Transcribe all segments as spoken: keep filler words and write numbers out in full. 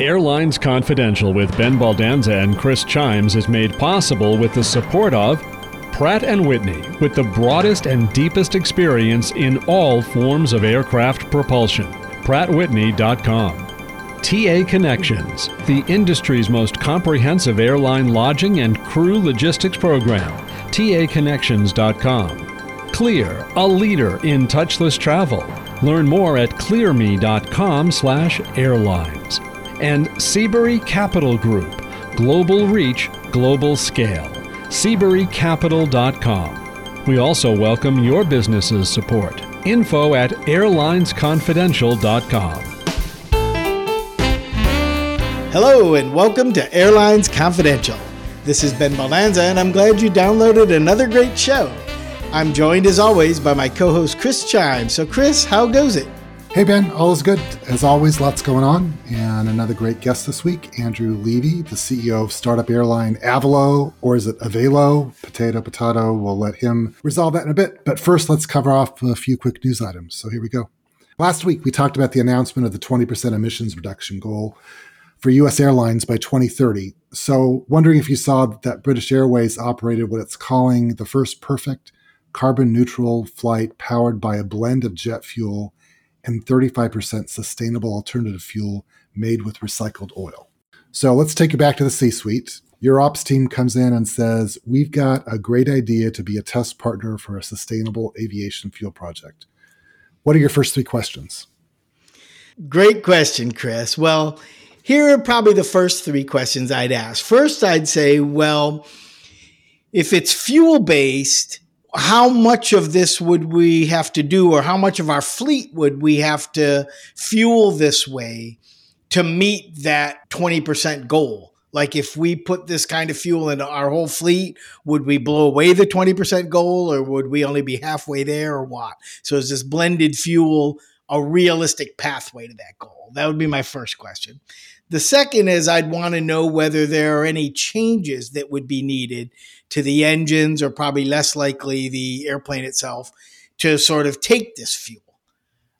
Airlines Confidential with Ben Baldanza and Chris Chiames is made possible with the support of Pratt and Whitney, with the broadest and deepest experience in all forms of aircraft propulsion. pratt whitney dot com. T A Connections, the industry's most comprehensive airline lodging and crew logistics program. T A Connections dot com. Clear, a leader in touchless travel. Learn more at clear me dot com slash airlines. And Seabury Capital Group, global reach, global scale. Seabury Capital dot com. We also welcome your business's support. Info at airlines confidential dot com. Hello and welcome to Airlines Confidential. This is Ben Baldanza, and I'm glad you downloaded another great show. I'm joined as always by my co-host Chris Chiames. So Chris, how goes it? Hey Ben, all is good. As always, lots going on, and another great guest this week, Andrew Levy, the C E O of startup airline Avelo, or is it Avelo? Potato, potato, we'll let him resolve that in a bit. But first, let's cover off a few quick news items. So here we go. Last week, we talked about the announcement of the twenty percent emissions reduction goal for U S airlines by twenty thirty. So wondering if you saw that British Airways operated what it's calling the first perfect carbon neutral flight powered by a blend of jet fuel and thirty-five percent sustainable alternative fuel made with recycled oil. So let's take you back to the C-suite. Your ops team comes in and says, we've got a great idea to be a test partner for a sustainable aviation fuel project. What are your first three questions? Great question, Chris. Well, here are probably the first three questions I'd ask. First, I'd say, well, if it's fuel-based, how much of this would we have to do, or how much of our fleet would we have to fuel this way to meet that twenty percent goal? Like if we put this kind of fuel into our whole fleet, would we blow away the twenty percent goal, or would we only be halfway there, or what? So is this blended fuel a realistic pathway to that goal? That would be my first question. The second is I'd want to know whether there are any changes that would be needed to the engines, or probably less likely the airplane itself, to sort of take this fuel.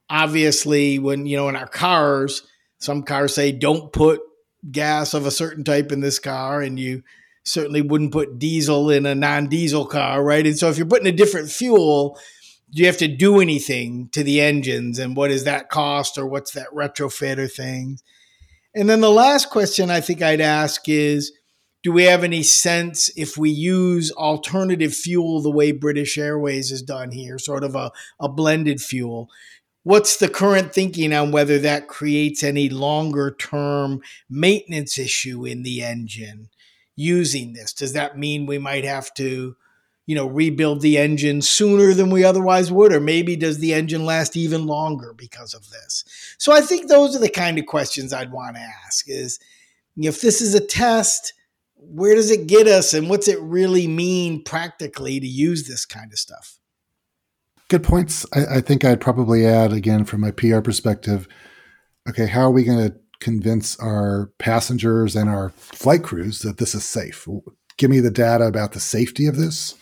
Obviously, when, you know, in our cars, some cars say don't put gas of a certain type in this car, and you certainly wouldn't put diesel in a non-diesel car, right? And so if you're putting a different fuel, do you have to do anything to the engines, and what does that cost, or what's that retrofit or things? And then the last question I think I'd ask is, do we have any sense if we use alternative fuel the way British Airways has done here, sort of a, a blended fuel? What's the current thinking on whether that creates any longer-term maintenance issue in the engine using this? Does that mean we might have to you know, rebuild the engine sooner than we otherwise would, or maybe does the engine last even longer because of this? So I think those are the kind of questions I'd want to ask is, if this is a test, where does it get us, and what's it really mean practically to use this kind of stuff? Good points. I, I think I'd probably add, again, from my P R perspective, okay, how are we going to convince our passengers and our flight crews that this is safe? Give me the data about the safety of this.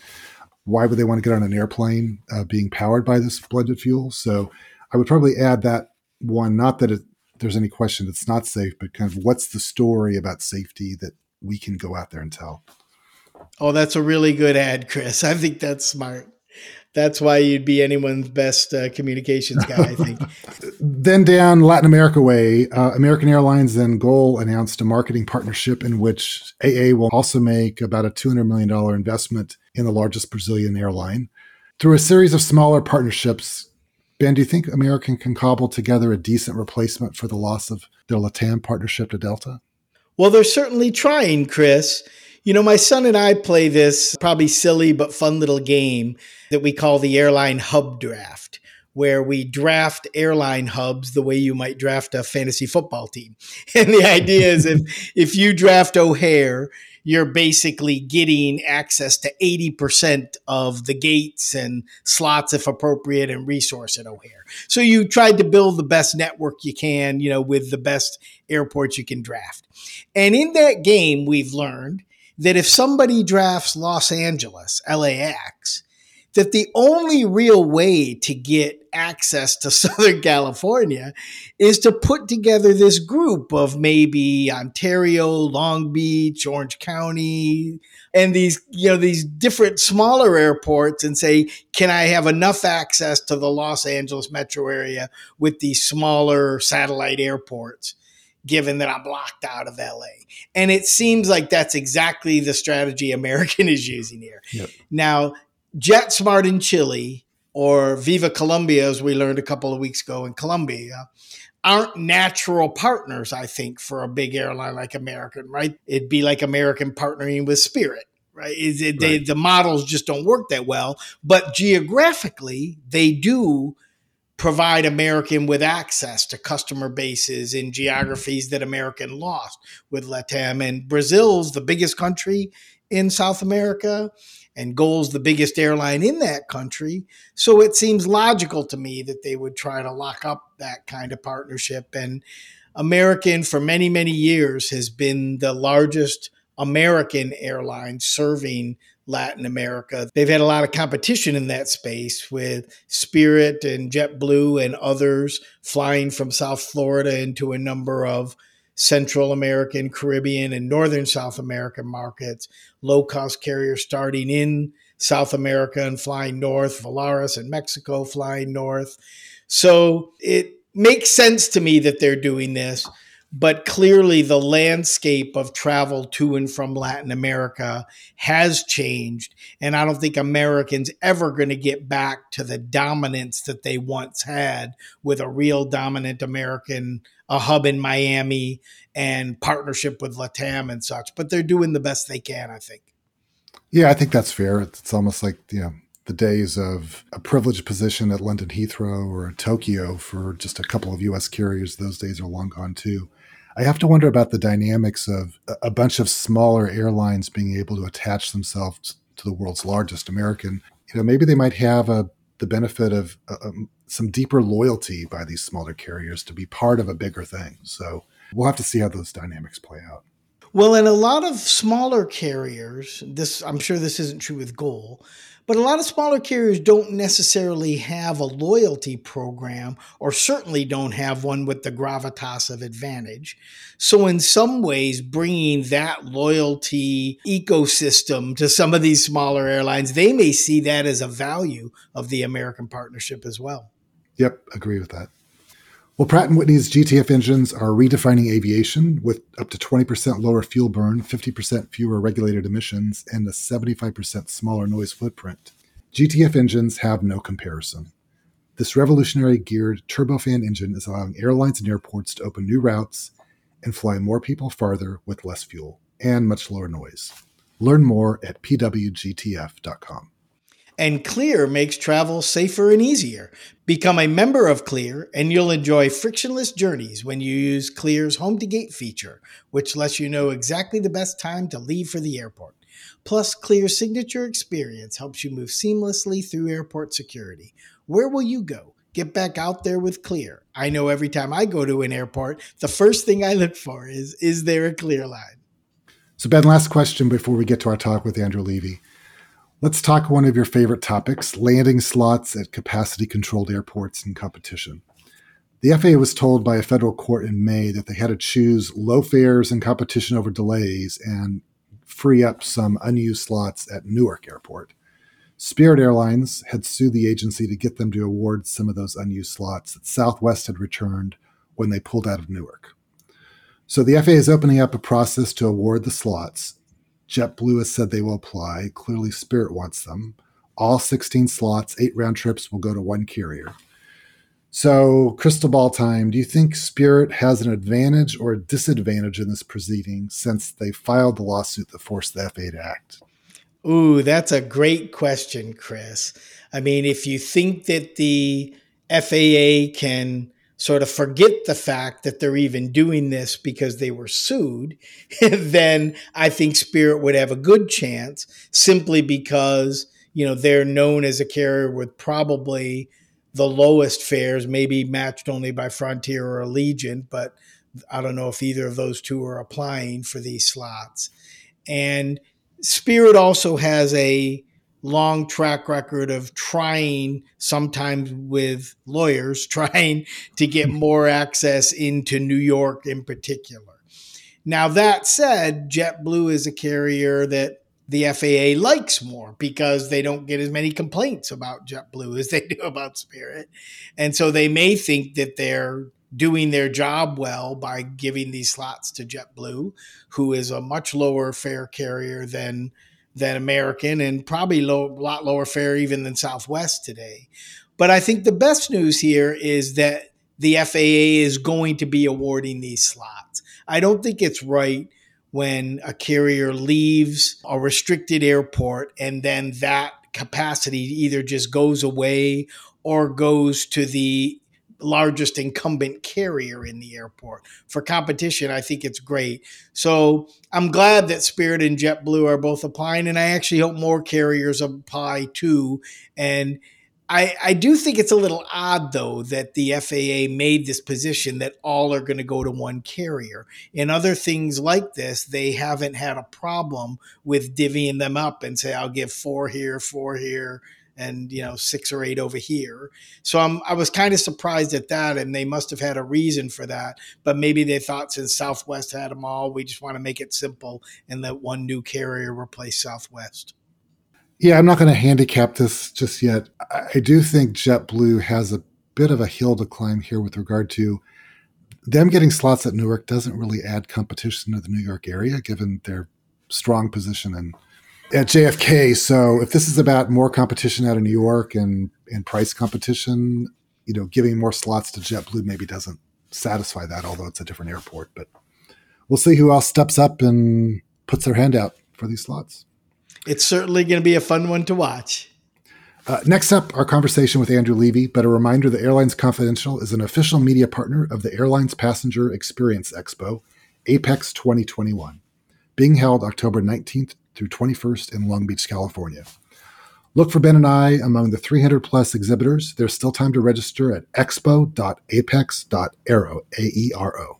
Why would they want to get on an airplane uh, being powered by this blended fuel? So I would probably add that one, not that it, there's any question it's not safe, but kind of what's the story about safety that we can go out there and tell? Oh, that's a really good ad, Chris. I think that's smart. That's why you'd be anyone's best uh, communications guy, I think. Then down Latin America way, uh, American Airlines and Gol announced a marketing partnership in which A A will also make about a two hundred million dollars investment in the largest Brazilian airline. Through a series of smaller partnerships, Ben, do you think American can cobble together a decent replacement for the loss of their LATAM partnership to Delta? Well, they're certainly trying, Chris. You know, my son and I play this probably silly but fun little game that we call the airline hub draft, where we draft airline hubs the way you might draft a fantasy football team. And the idea is if, if you draft O'Hare, you're basically getting access to eighty percent of the gates and slots, if appropriate, and resource at O'Hare. So you tried to build the best network you can, you know, with the best airports you can draft. And in that game, we've learned that if somebody drafts Los Angeles, L A X, that the only real way to get access to Southern California is to put together this group of maybe Ontario, Long Beach, Orange County, and these, you know, these different smaller airports and say, can I have enough access to the Los Angeles metro area with these smaller satellite airports, given that I'm locked out of L A? And it seems like that's exactly the strategy American is using here. Yep. Now, JetSmart in Chile or Viva Colombia, as we learned a couple of weeks ago in Colombia, aren't natural partners, I think, for a big airline like American, right? It'd be like American partnering with Spirit, right? Is it, right. They, the models just don't work that well. But geographically, they do provide American with access to customer bases in geographies that American lost with LATAM. And Brazil's the biggest country in South America, and Gold's the biggest airline in that country. So it seems logical to me that they would try to lock up that kind of partnership. And American, for many, many years, has been the largest American airline serving Latin America. They've had a lot of competition in that space with Spirit and JetBlue and others flying from South Florida into a number of Central American, Caribbean, and Northern South American markets, low-cost carriers starting in South America and flying north, Volaris in Mexico flying north. So it makes sense to me that they're doing this, but clearly the landscape of travel to and from Latin America has changed, and I don't think Americans ever going to get back to the dominance that they once had with a real dominant American, a hub in Miami and partnership with LATAM and such, but they're doing the best they can, I think. Yeah, I think that's fair. It's almost like, you know, the days of a privileged position at London Heathrow or Tokyo for just a couple of U S carriers, those days are long gone too. I have to wonder about the dynamics of a bunch of smaller airlines being able to attach themselves to the world's largest American. You know, maybe they might have a the benefit of uh, some deeper loyalty by these smaller carriers to be part of a bigger thing. So we'll have to see how those dynamics play out. Well, and a lot of smaller carriers, this I'm sure this isn't true with Gol, but a lot of smaller carriers don't necessarily have a loyalty program, or certainly don't have one with the gravitas of Advantage. So in some ways, bringing that loyalty ecosystem to some of these smaller airlines, they may see that as a value of the American partnership as well. Yep, agree with that. Well, Pratt and Whitney's G T F engines are redefining aviation with up to twenty percent lower fuel burn, fifty percent fewer regulated emissions, and a seventy-five percent smaller noise footprint. G T F engines have no comparison. This revolutionary geared turbofan engine is allowing airlines and airports to open new routes and fly more people farther with less fuel and much lower noise. Learn more at p w g t f dot com. And Clear makes travel safer and easier. Become a member of Clear, and you'll enjoy frictionless journeys when you use Clear's home-to-gate feature, which lets you know exactly the best time to leave for the airport. Plus, Clear's signature experience helps you move seamlessly through airport security. Where will you go? Get back out there with Clear. I know every time I go to an airport, the first thing I look for is, is there a Clear line? So, Ben, last question before we get to our talk with Andrew Levy. Let's talk one of your favorite topics, landing slots at capacity-controlled airports and competition. The F A A was told by a federal court in May that they had to choose low fares and competition over delays and free up some unused slots at Newark Airport. Spirit Airlines had sued the agency to get them to award some of those unused slots that Southwest had returned when they pulled out of Newark. So the F A A is opening up a process to award the slots. JetBlue has said they will apply. Clearly, Spirit wants them. All sixteen slots, eight round trips, will go to one carrier. So, crystal ball time. Do you think Spirit has an advantage or a disadvantage in this proceeding since they filed the lawsuit that forced the F A A to act? Ooh, that's a great question, Chris. I mean, if you think that the F A A can sort of forget the fact that they're even doing this because they were sued, then I think Spirit would have a good chance simply because, you know, they're known as a carrier with probably the lowest fares, maybe matched only by Frontier or Allegiant, but I don't know if either of those two are applying for these slots. And Spirit also has a long track record of trying, sometimes with lawyers, trying to get more access into New York in particular. Now, that said, JetBlue is a carrier that the F A A likes more because they don't get as many complaints about JetBlue as they do about Spirit. And so they may think that they're doing their job well by giving these slots to JetBlue, who is a much lower fare carrier than than American and probably a low, lot lower fare even than Southwest today. But I think the best news here is that the F A A is going to be awarding these slots. I don't think it's right when a carrier leaves a restricted airport and then that capacity either just goes away or goes to the largest incumbent carrier in the airport. For competition, I think it's great. So I'm glad that Spirit and JetBlue are both applying, and I actually hope more carriers apply too. And I, I do think it's a little odd, though, that the F A A made this position that all are going to go to one carrier. In other things like this, they haven't had a problem with divvying them up and say, I'll give four here, four here, and, you know, six or eight over here. So I'm, I was kind of surprised at that, and they must have had a reason for that. But maybe they thought since Southwest had them all, we just want to make it simple and let one new carrier replace Southwest. Yeah, I'm not going to handicap this just yet. I do think JetBlue has a bit of a hill to climb here with regard to them getting slots at Newark doesn't really add competition to the New York area, given their strong position in at J F K. So if this is about more competition out of New York and, and price competition, you know, giving more slots to JetBlue maybe doesn't satisfy that, although it's a different airport. But we'll see who else steps up and puts their hand out for these slots. It's certainly going to be a fun one to watch. Uh, next up, our conversation with Andrew Levy. But a reminder that Airlines Confidential is an official media partner of the Airlines Passenger Experience Expo, Apex twenty twenty-one, being held October nineteenth through twenty-first in Long Beach, California. Look for Ben and I among the three hundred plus exhibitors. There's still time to register at expo dot apex dot aero, A E R O.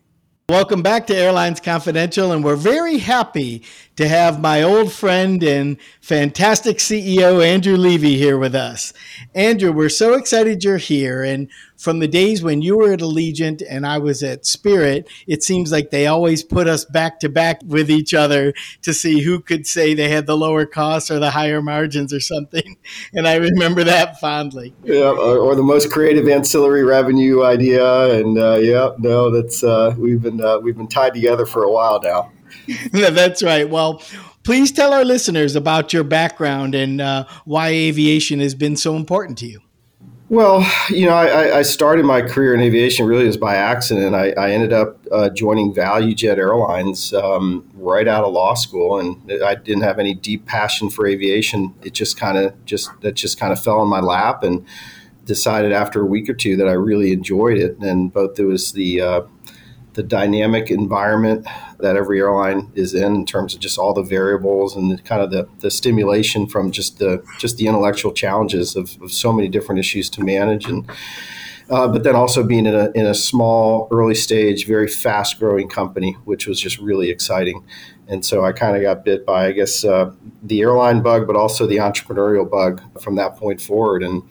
Welcome back to Airlines Confidential, and we're very happy to have my old friend and fantastic C E O, Andrew Levy, here with us. Andrew, we're so excited you're here, and from the days when you were at Allegiant and I was at Spirit, it seems like they always put us back to back with each other to see who could say they had the lower costs or the higher margins or something. And I remember that fondly. Yeah, or the most creative ancillary revenue idea. And uh, yeah, no, that's uh, we've been uh, we've been tied together for a while now. Yeah, that's right. Well, please tell our listeners about your background and uh, why aviation has been so important to you. Well, you know, I, I started my career in aviation really as by accident. I, I ended up uh, joining ValueJet Airlines um, right out of law school, and I didn't have any deep passion for aviation. It just kind of just that just kind of fell in my lap, and decided after a week or two that I really enjoyed it. And both it was the uh, the dynamic environment that every airline is in, in terms of just all the variables and the, kind of the, the stimulation from just the just the intellectual challenges of, of so many different issues to manage, and uh, but then also being in a in a small, early stage, very fast growing company, which was just really exciting. And so I kind of got bit by, I guess, uh, the airline bug, but also the entrepreneurial bug from that point forward, and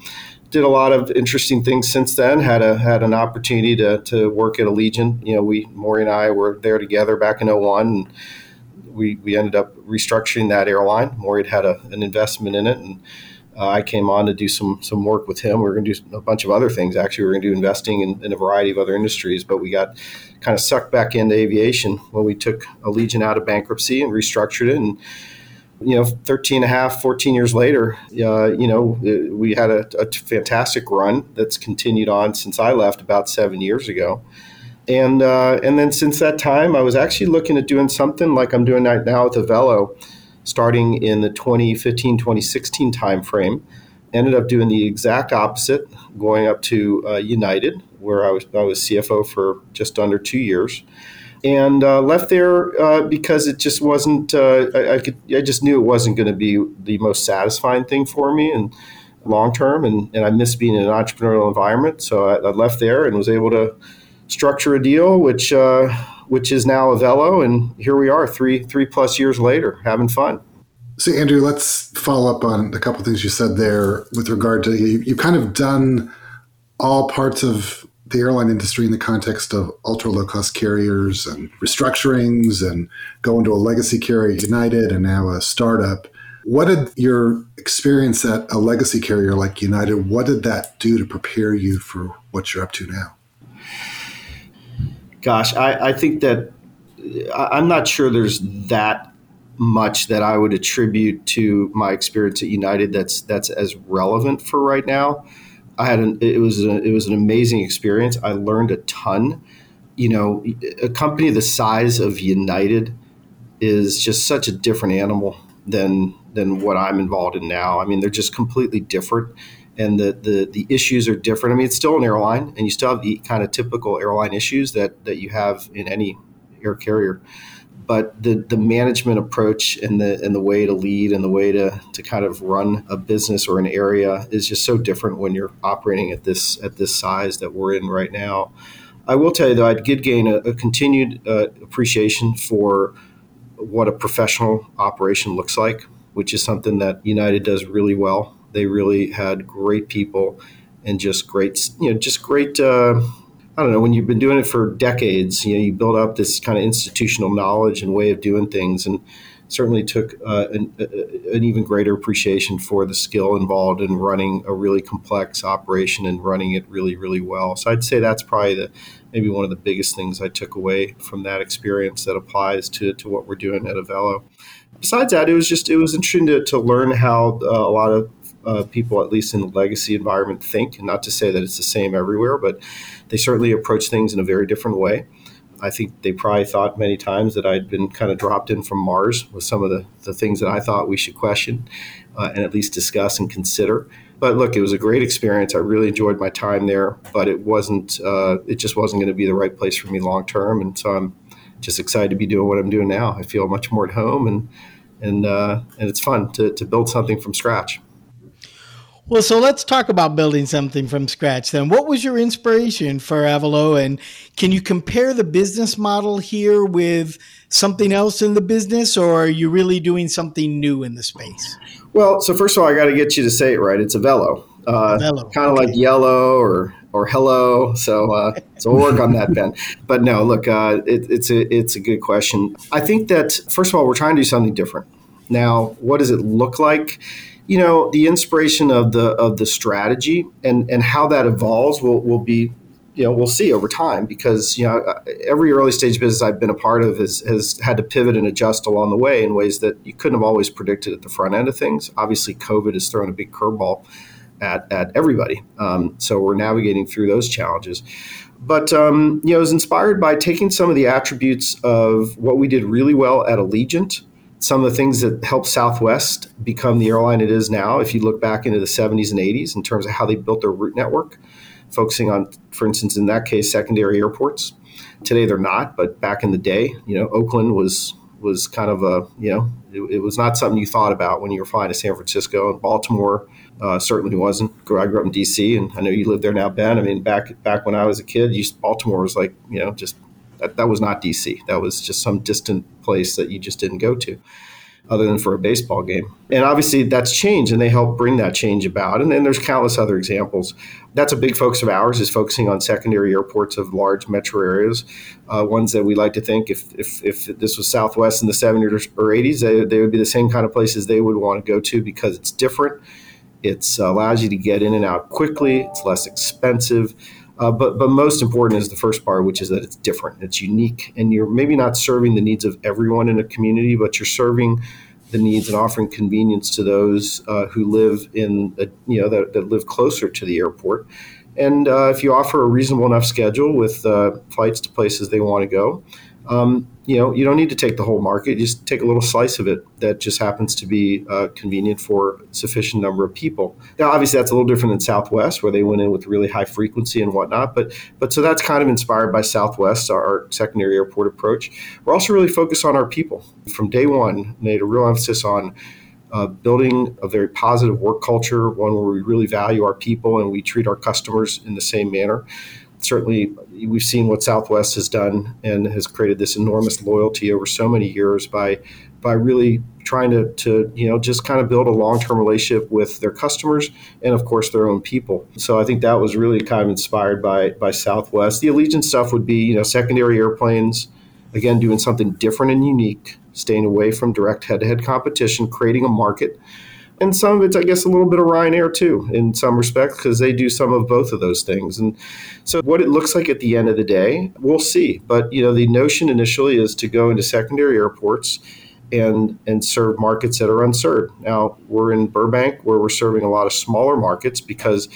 did a lot of interesting things since then. Had a had an opportunity to to work at Allegiant. You know, we Maury and I were there together back in oh one, and we we ended up restructuring that airline. Maury had had a, an investment in it, and uh, I came on to do some some work with him. We were going to do a bunch of other things. Actually, we were going to do investing in, in a variety of other industries, but we got kind of sucked back into aviation when we took Allegiant out of bankruptcy and restructured it. And you know, thirteen and a half, fourteen years later, uh, you know, we had a, a fantastic run that's continued on since I left about seven years ago. And uh, and then since that time, I was actually looking at doing something like I'm doing right now with Avelo, starting in the twenty fifteen, twenty sixteen timeframe. Ended up doing the exact opposite, going up to uh, United, where I was, I was C F O for just under two years. And uh, left there uh, because it just wasn't. Uh, I, I could. I just knew it wasn't going to be the most satisfying thing for me and long term. And, and I missed being in an entrepreneurial environment, so I, I left there and was able to structure a deal, which uh, which is now Avelo. And here we are, three three plus years later, having fun. So, Andrew, let's follow up on a couple of things you said there with regard to you, you've kind of done all parts of the airline industry in the context of ultra low-cost carriers and restructurings and going to a legacy carrier, United, and now a startup. What did your experience at a legacy carrier like United, what did that do to prepare you for what you're up to now? Gosh, I, I think that I'm not sure there's that much that I would attribute to my experience at United that's that's as relevant for right now. I had an, it was a, it was an amazing experience. I learned a ton. You know, a company the size of United is just such a different animal than than what I'm involved in now. I mean, they're just completely different, and the the the issues are different. I mean, it's still an airline, and you still have the kind of typical airline issues that that you have in any air carrier. But the, the management approach and the and the way to lead and the way to, to kind of run a business or an area is just so different when you're operating at this at this size that we're in right now. I will tell you though, I did gain a, a continued uh, appreciation for what a professional operation looks like, which is something that United does really well. They really had great people and just great, you know, just great. Uh, I don't know, when you've been doing it for decades, you know, you build up this kind of institutional knowledge and way of doing things, and certainly took uh, an, a, an even greater appreciation for the skill involved in running a really complex operation and running it really, really well. So I'd say that's probably the maybe one of the biggest things I took away from that experience that applies to, to what we're doing at Avelo. Besides that, it was just it was interesting to, to learn how uh, a lot of Uh, people, at least in the legacy environment, think, and not to say that it's the same everywhere, but they certainly approach things in a very different way. I think they probably thought many times that I'd been kind of dropped in from Mars with some of the, the things that I thought we should question uh, and at least discuss and consider. But look, it was a great experience. I really enjoyed my time there, but it wasn't, uh, it just wasn't going to be the right place for me long term. And so I'm just excited to be doing what I'm doing now. I feel much more at home, and and uh, and it's fun to to build something from scratch. Well, so let's talk about building something from scratch then. What was your inspiration for Avelo? And can you compare the business model here with something else in the business, or are you really doing something new in the space? Well, so first of all, I got to get you to say it right. It's Avelo, uh, kind of okay. Like yellow or or hello. So, uh, so we'll work on that, Ben. But no, look, uh, it, it's a, it's a good question. I think that, first of all, we're trying to do something different. Now, what does it look like? You know, the inspiration of the of the strategy and, and how that evolves will will be, you know, we'll see over time, because, you know, every early stage business I've been a part of has, has had to pivot and adjust along the way in ways that you couldn't have always predicted at the front end of things. Obviously, COVID has thrown a big curveball at, at everybody. Um, so we're navigating through those challenges. But, um, you know, I was inspired by taking some of the attributes of what we did really well at Allegiant, some of the things that helped Southwest become the airline it is now. If you look back into the seventies and eighties in terms of how they built their route network, focusing on, for instance, in that case, secondary airports. Today they're not, but back in the day, you know, Oakland was was kind of a, you know, it, it was not something you thought about when you were flying to San Francisco, and Baltimore uh, certainly wasn't. I grew up in D C, and I know you live there now, Ben. I mean, back back when I was a kid, you, Baltimore was like, you know, just That, that was not D C. That was just some distant place that you just didn't go to other than for a baseball game. And obviously that's changed, and they helped bring that change about. And then there's countless other examples. That's a big focus of ours, is focusing on secondary airports of large metro areas, uh, ones that we like to think if if, if this was Southwest in the seventies or eighties, they, they would be the same kind of places they would want to go to, because it's different. It uh, allows you to get in and out quickly. It's less expensive. Uh, but but most important is the first part, which is that it's different, it's unique, and you're maybe not serving the needs of everyone in a community, but you're serving the needs and offering convenience to those uh, who live in, a, you know, that, that live closer to the airport. And uh, if you offer a reasonable enough schedule with uh, flights to places they want to go, um, you know, you don't need to take the whole market. You just take a little slice of it that just happens to be uh, convenient for a sufficient number of people. Now, obviously, that's a little different than Southwest, where they went in with really high frequency and whatnot. But but so that's kind of inspired by Southwest, our secondary airport approach. We're also really focused on our people. From day one, made a real emphasis on uh, building a very positive work culture, one where we really value our people and we treat our customers in the same manner. Certainly, we've seen what Southwest has done and has created this enormous loyalty over so many years by by really trying to, to, you know, just kind of build a long-term relationship with their customers and, of course, their own people. So I think that was really kind of inspired by by Southwest. The Allegiant stuff would be, you know, secondary airplanes, again, doing something different and unique, staying away from direct head-to-head competition, creating a market. And some of it's, I guess, a little bit of Ryanair, too, in some respects, because they do some of both of those things. And so what it looks like at the end of the day, we'll see. But, you know, the notion initially is to go into secondary airports and and serve markets that are unserved. Now, we're in Burbank, where we're serving a lot of smaller markets because,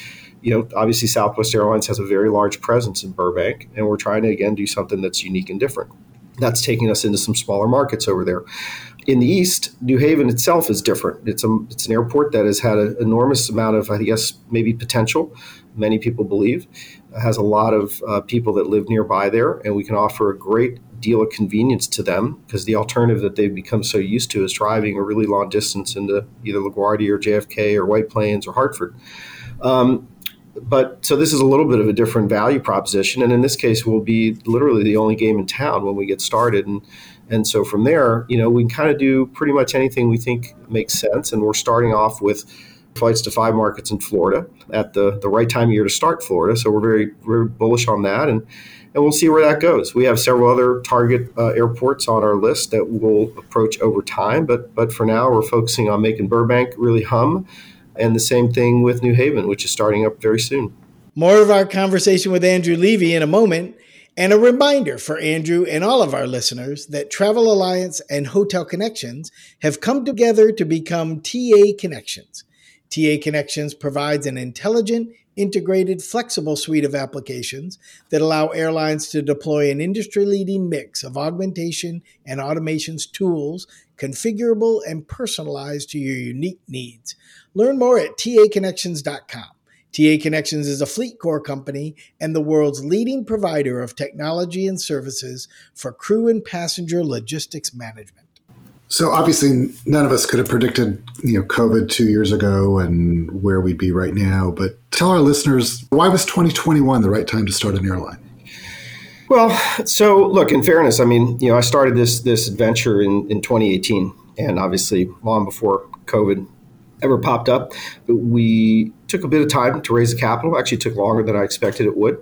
you know, obviously Southwest Airlines has a very large presence in Burbank. And we're trying to, again, do something that's unique and different. That's taking us into some smaller markets over there. In the East, New Haven itself is different. It's a it's an airport that has had an enormous amount of, I guess, maybe potential, many people believe. It has a lot of uh, people that live nearby there, and we can offer a great deal of convenience to them because the alternative that they've become so used to is driving a really long distance into either LaGuardia or J F K or White Plains or Hartford. Um, But so this is a little bit of a different value proposition. And in this case, we'll be literally the only game in town when we get started. And and so from there, you know, we can kind of do pretty much anything we think makes sense. And we're starting off with flights to five markets in Florida at the, the right time of year to start Florida. So we're very, very bullish on that. And, and we'll see where that goes. We have several other target uh, airports on our list that we'll approach over time. But but for now, we're focusing on making Burbank really hum. And the same thing with New Haven, which is starting up very soon. More of our conversation with Andrew Levy in a moment. And a reminder for Andrew and all of our listeners that Travel Alliance and Hotel Connections have come together to become T A Connections. T A Connections provides an intelligent, integrated, flexible suite of applications that allow airlines to deploy an industry-leading mix of augmentation and automations tools, configurable and personalized to your unique needs. Learn more at T A Connections dot com. T A Connections is a fleet core company and the world's leading provider of technology and services for crew and passenger logistics management. So obviously none of us could have predicted, you know, COVID two years ago and where we'd be right now, but tell our listeners, why was twenty twenty-one the right time to start an airline? Well, so look, in fairness, I mean, you know, I started this this adventure in, in twenty eighteen and obviously long before COVID ever popped up. We took a bit of time to raise the capital. Actually, it took longer than I expected it would.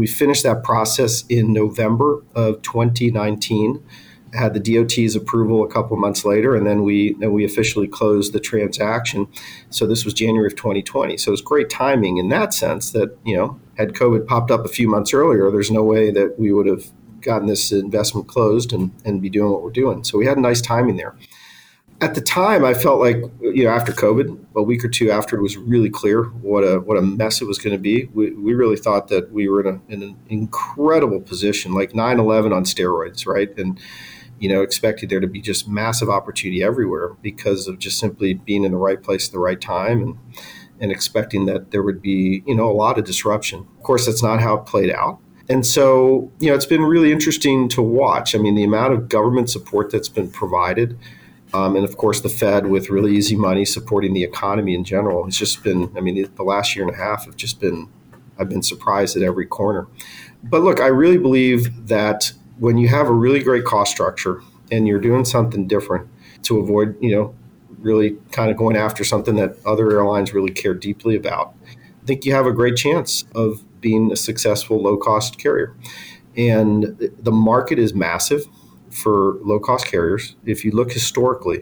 We finished that process in November of twenty nineteen, had the D O T's approval a couple of months later, and then we and we officially closed the transaction. So this was January of twenty twenty. So it was great timing in that sense that, you know, had COVID popped up a few months earlier, there's no way that we would have gotten this investment closed and, and be doing what we're doing. So we had nice timing there. At the time, I felt like, you know, after COVID, a week or two after, it was really clear what a what a mess it was going to be. We we really thought that we were in, a, in an incredible position, like nine eleven on steroids, right? And, you know, expected there to be just massive opportunity everywhere because of just simply being in the right place at the right time and and expecting that there would be, you know, a lot of disruption. Of course, that's not how it played out. And so, you know, it's been really interesting to watch. I mean, the amount of government support that's been provided. Um, and, of course, the Fed with really easy money supporting the economy in general. It's just been, I mean, the last year and a half have just been, I've been surprised at every corner. But, look, I really believe that when you have a really great cost structure and you're doing something different to avoid, you know, really kind of going after something that other airlines really care deeply about, I think you have a great chance of being a successful low-cost carrier. And the market is massive for low-cost carriers. If you look historically,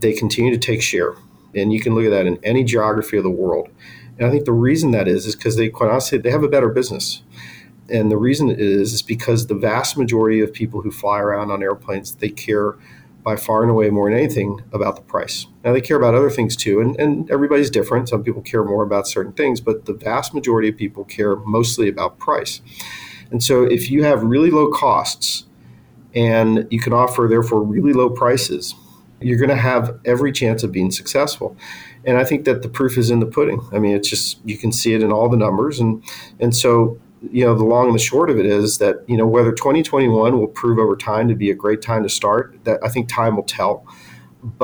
they continue to take share. And you can look at that in any geography of the world. And I think the reason that is is because they, quite honestly, they have a better business. And the reason is is because the vast majority of people who fly around on airplanes, they care by far and away more than anything about the price. Now, they care about other things too, and, and everybody's different. Some people care more about certain things, but the vast majority of people care mostly about price. And so if you have really low costs, and you can offer, therefore, really low prices, you're going to have every chance of being successful. And I think that the proof is in the pudding. I mean, it's just, you can see it in all the numbers. And and so, you know, the long and the short of it is that, you know, whether twenty twenty-one will prove over time to be a great time to start, that I think time will tell.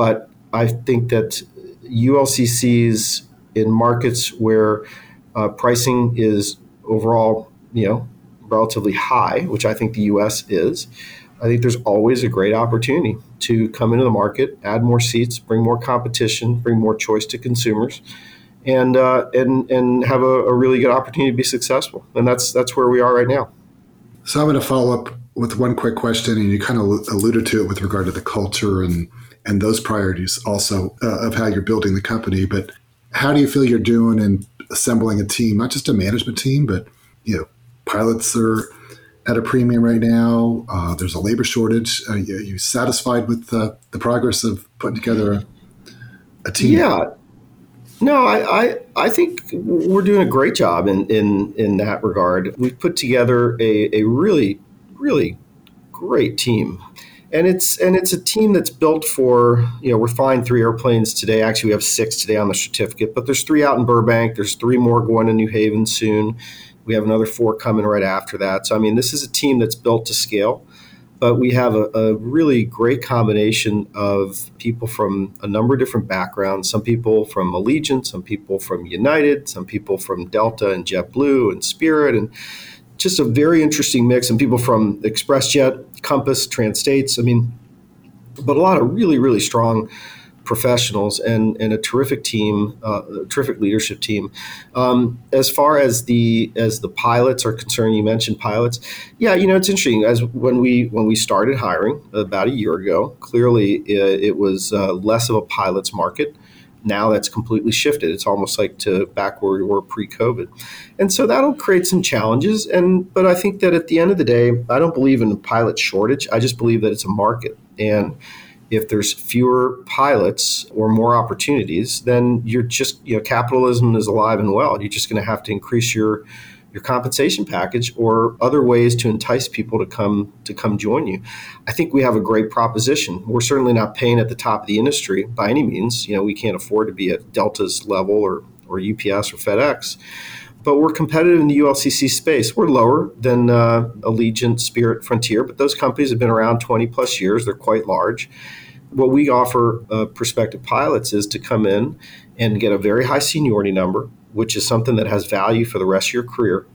But I think that U L C Cs in markets where uh, pricing is overall, you know, relatively high, which I think the U S is, I think there's always a great opportunity to come into the market, add more seats, bring more competition, bring more choice to consumers, and uh, and and have a, a really good opportunity to be successful. And that's that's where we are right now. So I'm going to follow up with one quick question, and you kind of alluded to it with regard to the culture and and those priorities also uh, of how you're building the company. But how do you feel you're doing in assembling a team, not just a management team, but you know, pilots are at a premium right now. Uh, there's a labor shortage. Are you, are you satisfied with the, the progress of putting together a, a team? Yeah. No, I, I I think we're doing a great job in, in, in that regard. We've put together a, a really, really great team. And it's and it's a team that's built for, you know, we're flying three airplanes today. Actually, we have six today on the certificate, but there's three out in Burbank. There's three more going to New Haven soon. We have another four coming right after that. So, I mean, this is a team that's built to scale, but we have a, a really great combination of people from a number of different backgrounds, some people from Allegiant, some people from United, some people from Delta and JetBlue and Spirit, and just a very interesting mix, and people from ExpressJet, Compass, TransStates. I mean, but a lot of really, really strong professionals and, and a terrific team, uh, a terrific leadership team. Um, as far as the as the pilots are concerned, you mentioned pilots. Yeah, you know, it's interesting. As when we when we started hiring about a year ago, clearly it, it was uh, less of a pilot's market. Now that's completely shifted. It's almost like to back where we were pre-COVID. And so that'll create some challenges. And but I think that at the end of the day, I don't believe in a pilot shortage. I just believe that it's a market. And if there's fewer pilots or more opportunities, then you're just, you know, capitalism is alive and well. You're just going to have to increase your your compensation package or other ways to entice people to come to come join you. I think we have a great proposition. We're certainly not paying at the top of the industry by any means. You know, we can't afford to be at Delta's level or or U P S or FedEx, but we're competitive in the U L C C space. We're lower than uh, Allegiant, Spirit, Frontier, but those companies have been around twenty plus years. They're quite large. What we offer uh, prospective pilots is to come in and get a very high seniority number, which is something that has value for the rest of your career.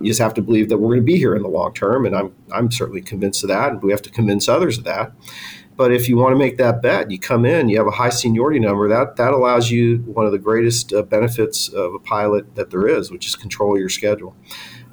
You just have to believe that we're going to be here in the long term, and I'm I'm certainly convinced of that, and we have to convince others of that. But if you want to make that bet, you come in, you have a high seniority number, that that allows you one of the greatest uh, benefits of a pilot that there is, which is control your schedule.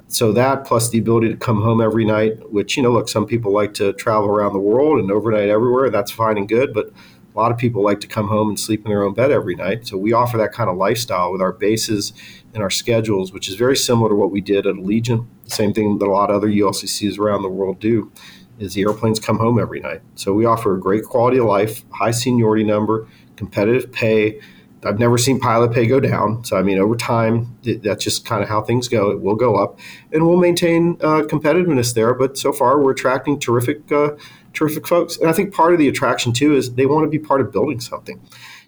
So that plus the ability to come home every night, which, you know, look, some people like to travel around the world and overnight everywhere, and that's fine and good, but a lot of people like to come home and sleep in their own bed every night. So we offer that kind of lifestyle with our bases and our schedules, which is very similar to what we did at Allegiant. The same thing that a lot of other U L C Cs around the world do is the airplanes come home every night. So we offer a great quality of life, high seniority number, competitive pay. I've never seen pilot pay go down. So, I mean, over time, it, that's just kind of how things go. It will go up, and we'll maintain uh, competitiveness there. But so far, we're attracting terrific uh, terrific folks. And I think part of the attraction, too, is they want to be part of building something.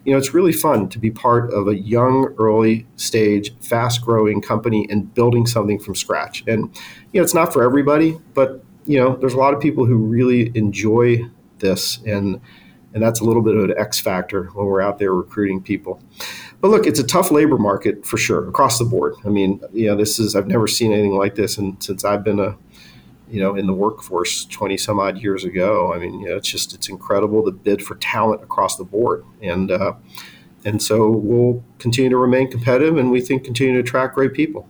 You know, it's really fun to be part of a young, early stage, fast-growing company and building something from scratch. And, you know, it's not for everybody, but, you know, there's a lot of people who really enjoy this, and And that's a little bit of an X factor when we're out there recruiting people. But look, it's a tough labor market for sure across the board. I mean, you know, this is, I've never seen anything like this. And since I've been, a, you know, in the workforce twenty some odd years ago, I mean, you know, it's just, it's incredible the bid for talent across the board. And, uh, and so we'll continue to remain competitive, and we think continue to attract great people.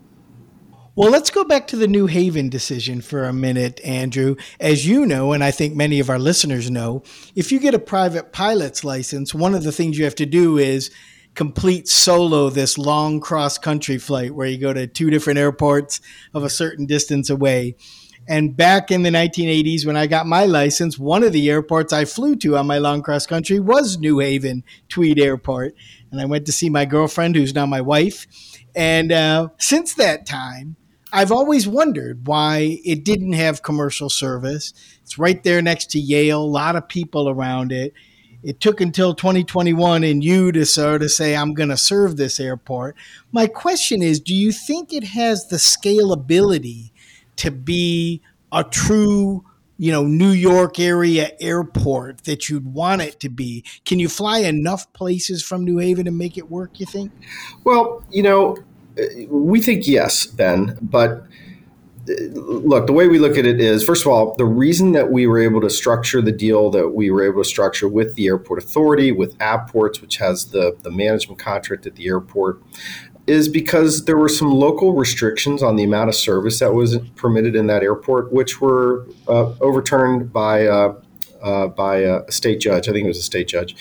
Well, let's go back to the New Haven decision for a minute, Andrew. As you know, and I think many of our listeners know, if you get a private pilot's license, one of the things you have to do is complete solo this long cross-country flight where you go to two different airports of a certain distance away. And back in the nineteen eighties, when I got my license, one of the airports I flew to on my long cross country was New Haven Tweed Airport. And I went to see my girlfriend, who's now my wife. And uh, since that time, I've always wondered why it didn't have commercial service. It's right there next to Yale, a lot of people around it. It took until twenty twenty-one and you to sort of say, I'm going to serve this airport. My question is, do you think it has the scalability to be a true, you know, New York area airport that you'd want it to be? Can you fly enough places from New Haven to make it work, you think? Well, you know, we think yes, Ben, but look, the way we look at it is, first of all, the reason that we were able to structure the deal that we were able to structure with the airport authority, with AvPorts, which has the, the management contract at the airport, is because there were some local restrictions on the amount of service that was permitted in that airport, which were uh, overturned by uh, uh, by a state judge. I think it was a state judge.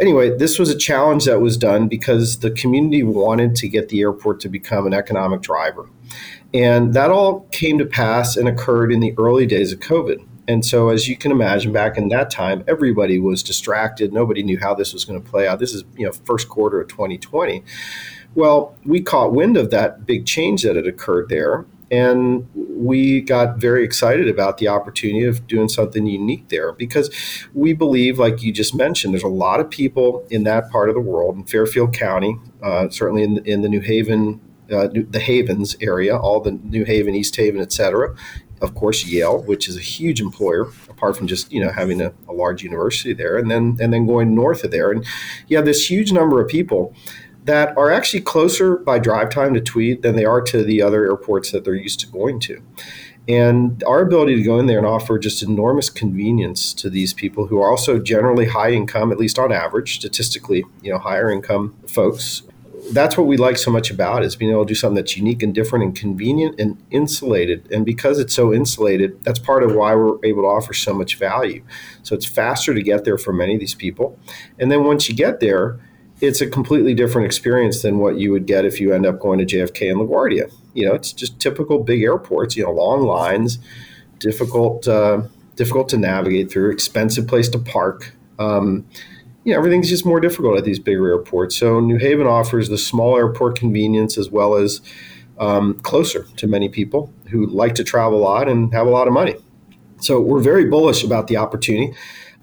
Anyway, this was a challenge that was done because the community wanted to get the airport to become an economic driver. And that all came to pass and occurred in the early days of COVID. And so, as you can imagine, back in that time, everybody was distracted. Nobody knew how this was going to play out. This is, you know, first quarter of twenty twenty. Well, we caught wind of that big change that had occurred there, and we got very excited about the opportunity of doing something unique there, because we believe, like you just mentioned, there's a lot of people in that part of the world, in Fairfield County, uh, certainly in, in the New Haven, uh, the Havens area, all the New Haven, East Haven, et cetera. Of course, Yale, which is a huge employer, apart from just, you know, having a, a large university there, and then and then going north of there. And you have this huge number of people that are actually closer by drive time to Tweed than they are to the other airports that they're used to going to. And our ability to go in there and offer just enormous convenience to these people, who are also generally high income, at least on average, statistically, you know, higher income folks. That's what we like so much about, is being able to do something that's unique and different and convenient and insulated. And because it's so insulated, that's part of why we're able to offer so much value. So it's faster to get there for many of these people. And then once you get there, it's a completely different experience than what you would get if you end up going to J F K and LaGuardia. You know, it's just typical big airports, you know, long lines, difficult, uh, difficult to navigate through, expensive place to park. Um, you know, everything's just more difficult at these bigger airports. So New Haven offers the small airport convenience, as well as um, closer to many people who like to travel a lot and have a lot of money. So we're very bullish about the opportunity.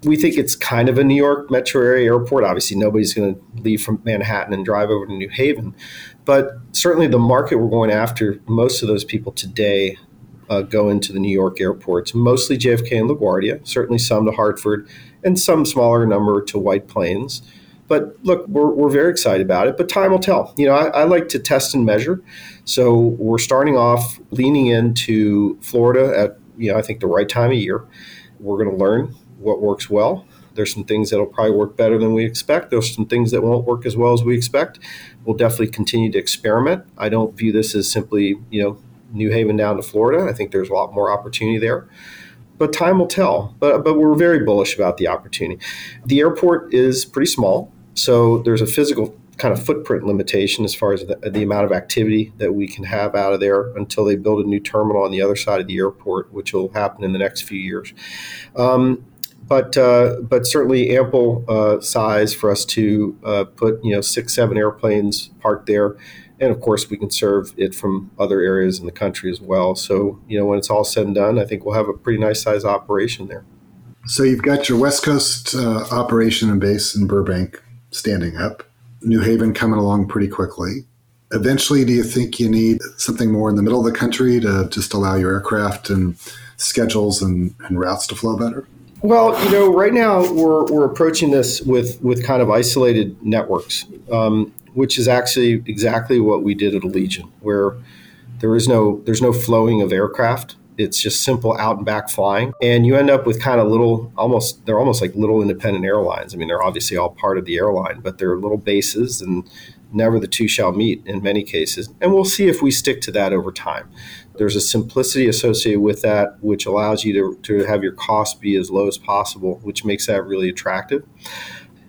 We think it's kind of a New York metro area airport. Obviously, nobody's going to leave from Manhattan and drive over to New Haven. But certainly the market we're going after, most of those people today uh, go into the New York airports, mostly J F K and LaGuardia, certainly some to Hartford, and some smaller number to White Plains. But look, we're we're very excited about it, but time will tell. You know, I, I like to test and measure. So we're starting off leaning into Florida at, you know, I think the right time of year. We're going to learn what works well. There's some things that'll probably work better than we expect. There's some things that won't work as well as we expect. We'll definitely continue to experiment. I don't view this as simply, you know, New Haven down to Florida. I think there's a lot more opportunity there, but time will tell. But but we're very bullish about the opportunity. The airport is pretty small, so there's a physical kind of footprint limitation as far as the, the amount of activity that we can have out of there until they build a new terminal on the other side of the airport, which will happen in the next few years. Um, But uh, but certainly ample uh, size for us to uh, put, you know, six, seven airplanes parked there. And of course, we can serve it from other areas in the country as well. So, you know, when it's all said and done, I think we'll have a pretty nice size operation there. So you've got your West Coast uh, operation and base in Burbank standing up, New Haven coming along pretty quickly. Eventually, do you think you need something more in the middle of the country to just allow your aircraft and schedules and, and routes to flow better? Well, you know, right now we're we're approaching this with, with kind of isolated networks, um, which is actually exactly what we did at Allegiant, where there is no there's no flowing of aircraft. It's just simple out and back flying, and you end up with kind of little, almost they're almost like little independent airlines. I mean, they're obviously all part of the airline, but they're little bases, and never the two shall meet in many cases. And we'll see if we stick to that over time. There's a simplicity associated with that, which allows you to, to have your cost be as low as possible, which makes that really attractive.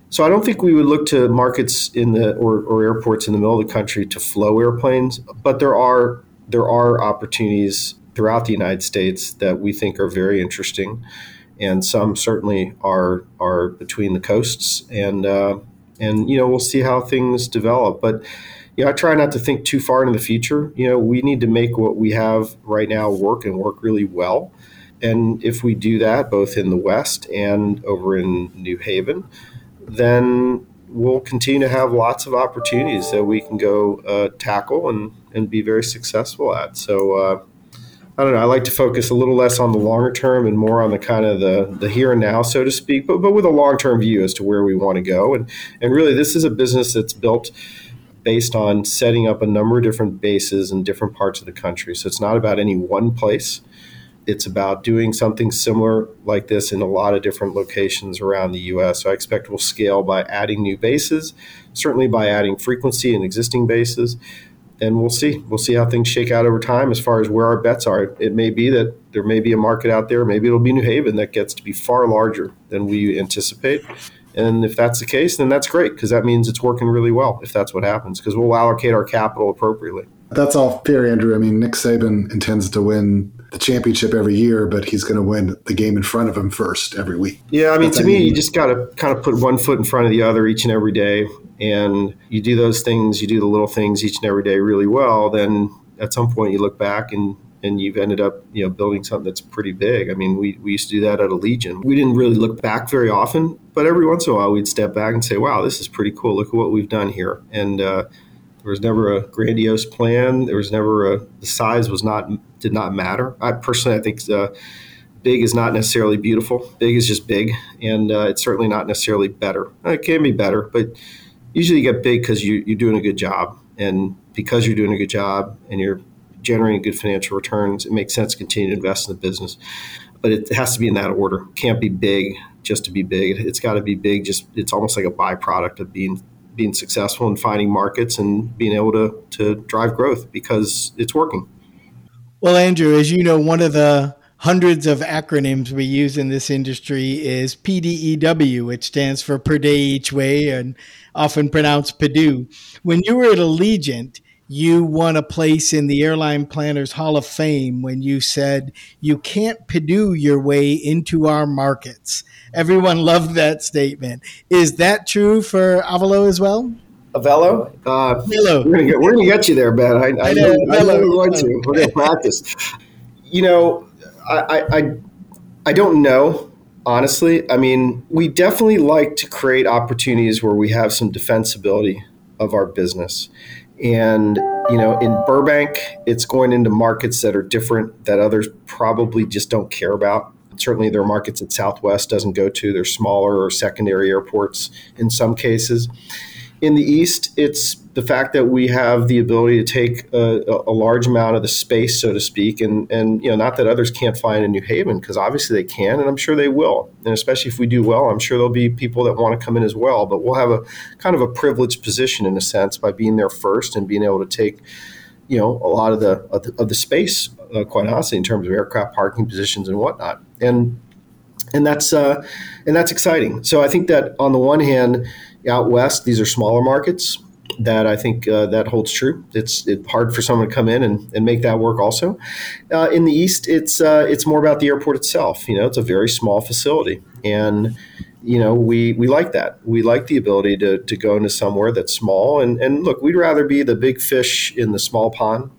So I don't think we would look to markets in the or, or airports in the middle of the country to flow airplanes, but there are there are opportunities throughout the United States that we think are very interesting, and some certainly are are between the coasts, and uh, and you know we'll see how things develop, but. You know, I try not to think too far into the future. You know, we need to make what we have right now work and work really well. And if we do that, both in the West and over in New Haven, then we'll continue to have lots of opportunities that we can go uh, tackle and, and be very successful at. So, uh, I don't know, I like to focus a little less on the longer term and more on the kind of the, the here and now, so to speak, but, but with a long-term view as to where we want to go. And, and really, this is a business that's built based on setting up a number of different bases in different parts of the country. So it's not about any one place. It's about doing something similar like this in a lot of different locations around the U S. So I expect we'll scale by adding new bases, certainly by adding frequency in existing bases. And we'll see. We'll see how things shake out over time as far as where our bets are. It may be that there may be a market out there. Maybe it'll be New Haven that gets to be far larger than we anticipate. And if that's the case, then that's great, because that means it's working really well if that's what happens, because we'll allocate our capital appropriately. That's all fair, Andrew. I mean, Nick Saban intends to win the championship every year, but he's going to win the game in front of him first every week. Yeah, I mean, to me, you just got to kind of put one foot in front of the other each and every day. And you do those things, you do the little things each and every day really well, then at some point you look back and and you've ended up, you know, building something that's pretty big. I mean, we, we used to do that at Allegiant. We didn't really look back very often, but every once in a while we'd step back and say, wow, this is pretty cool. Look at what we've done here. And uh, there was never a grandiose plan. There was never a – the size was not – did not matter. I personally, I think uh, big is not necessarily beautiful. Big is just big, and uh, it's certainly not necessarily better. It can be better, but usually you get big because you, you're doing a good job. And because you're doing a good job and you're – generating good financial returns, it makes sense to continue to invest in the business. But it has to be in that order. It can't be big just to be big. It's got to be big. Just it's almost like a byproduct of being being successful and finding markets and being able to, to drive growth because it's working. Well, Andrew, as you know, one of the hundreds of acronyms we use in this industry is P D E W, which stands for per day each way and often pronounced P D E W. When you were at Allegiant, you won a place in the Airline Planners Hall of Fame when you said, you can't P D E W your way into our markets. Everyone loved that statement. Is that true for Avelo as well? Avelo? Uh, Avelo. We're going to get you there, Ben. I, I, I know we want to. We're going to practice. You know, I, I, I don't know, honestly. I mean, we definitely like to create opportunities where we have some defensibility of our business. And, you know, in Burbank, it's going into markets that are different, that others probably just don't care about. Certainly there are markets that Southwest doesn't go to. They're smaller or secondary airports in some cases. In the East, it's the fact that we have the ability to take a, a large amount of the space, so to speak, and, and you know, not that others can't find in New Haven, because obviously they can, and I'm sure they will. And especially if we do well, I'm sure there'll be people that want to come in as well. But we'll have a kind of a privileged position in a sense by being there first and being able to take, you know, a lot of the of the, of the space, uh, quite honestly, in terms of aircraft parking positions and whatnot. And and that's uh, and that's exciting. So I think that on the one hand, out west, these are smaller markets that I think uh, that holds true. It's it hard for someone to come in and, and make that work also. Uh, in the East, it's uh, it's more about the airport itself. You know, it's a very small facility. And, you know, we, we like that. We like the ability to to go into somewhere that's small. And, and look, we'd rather be the big fish in the small pond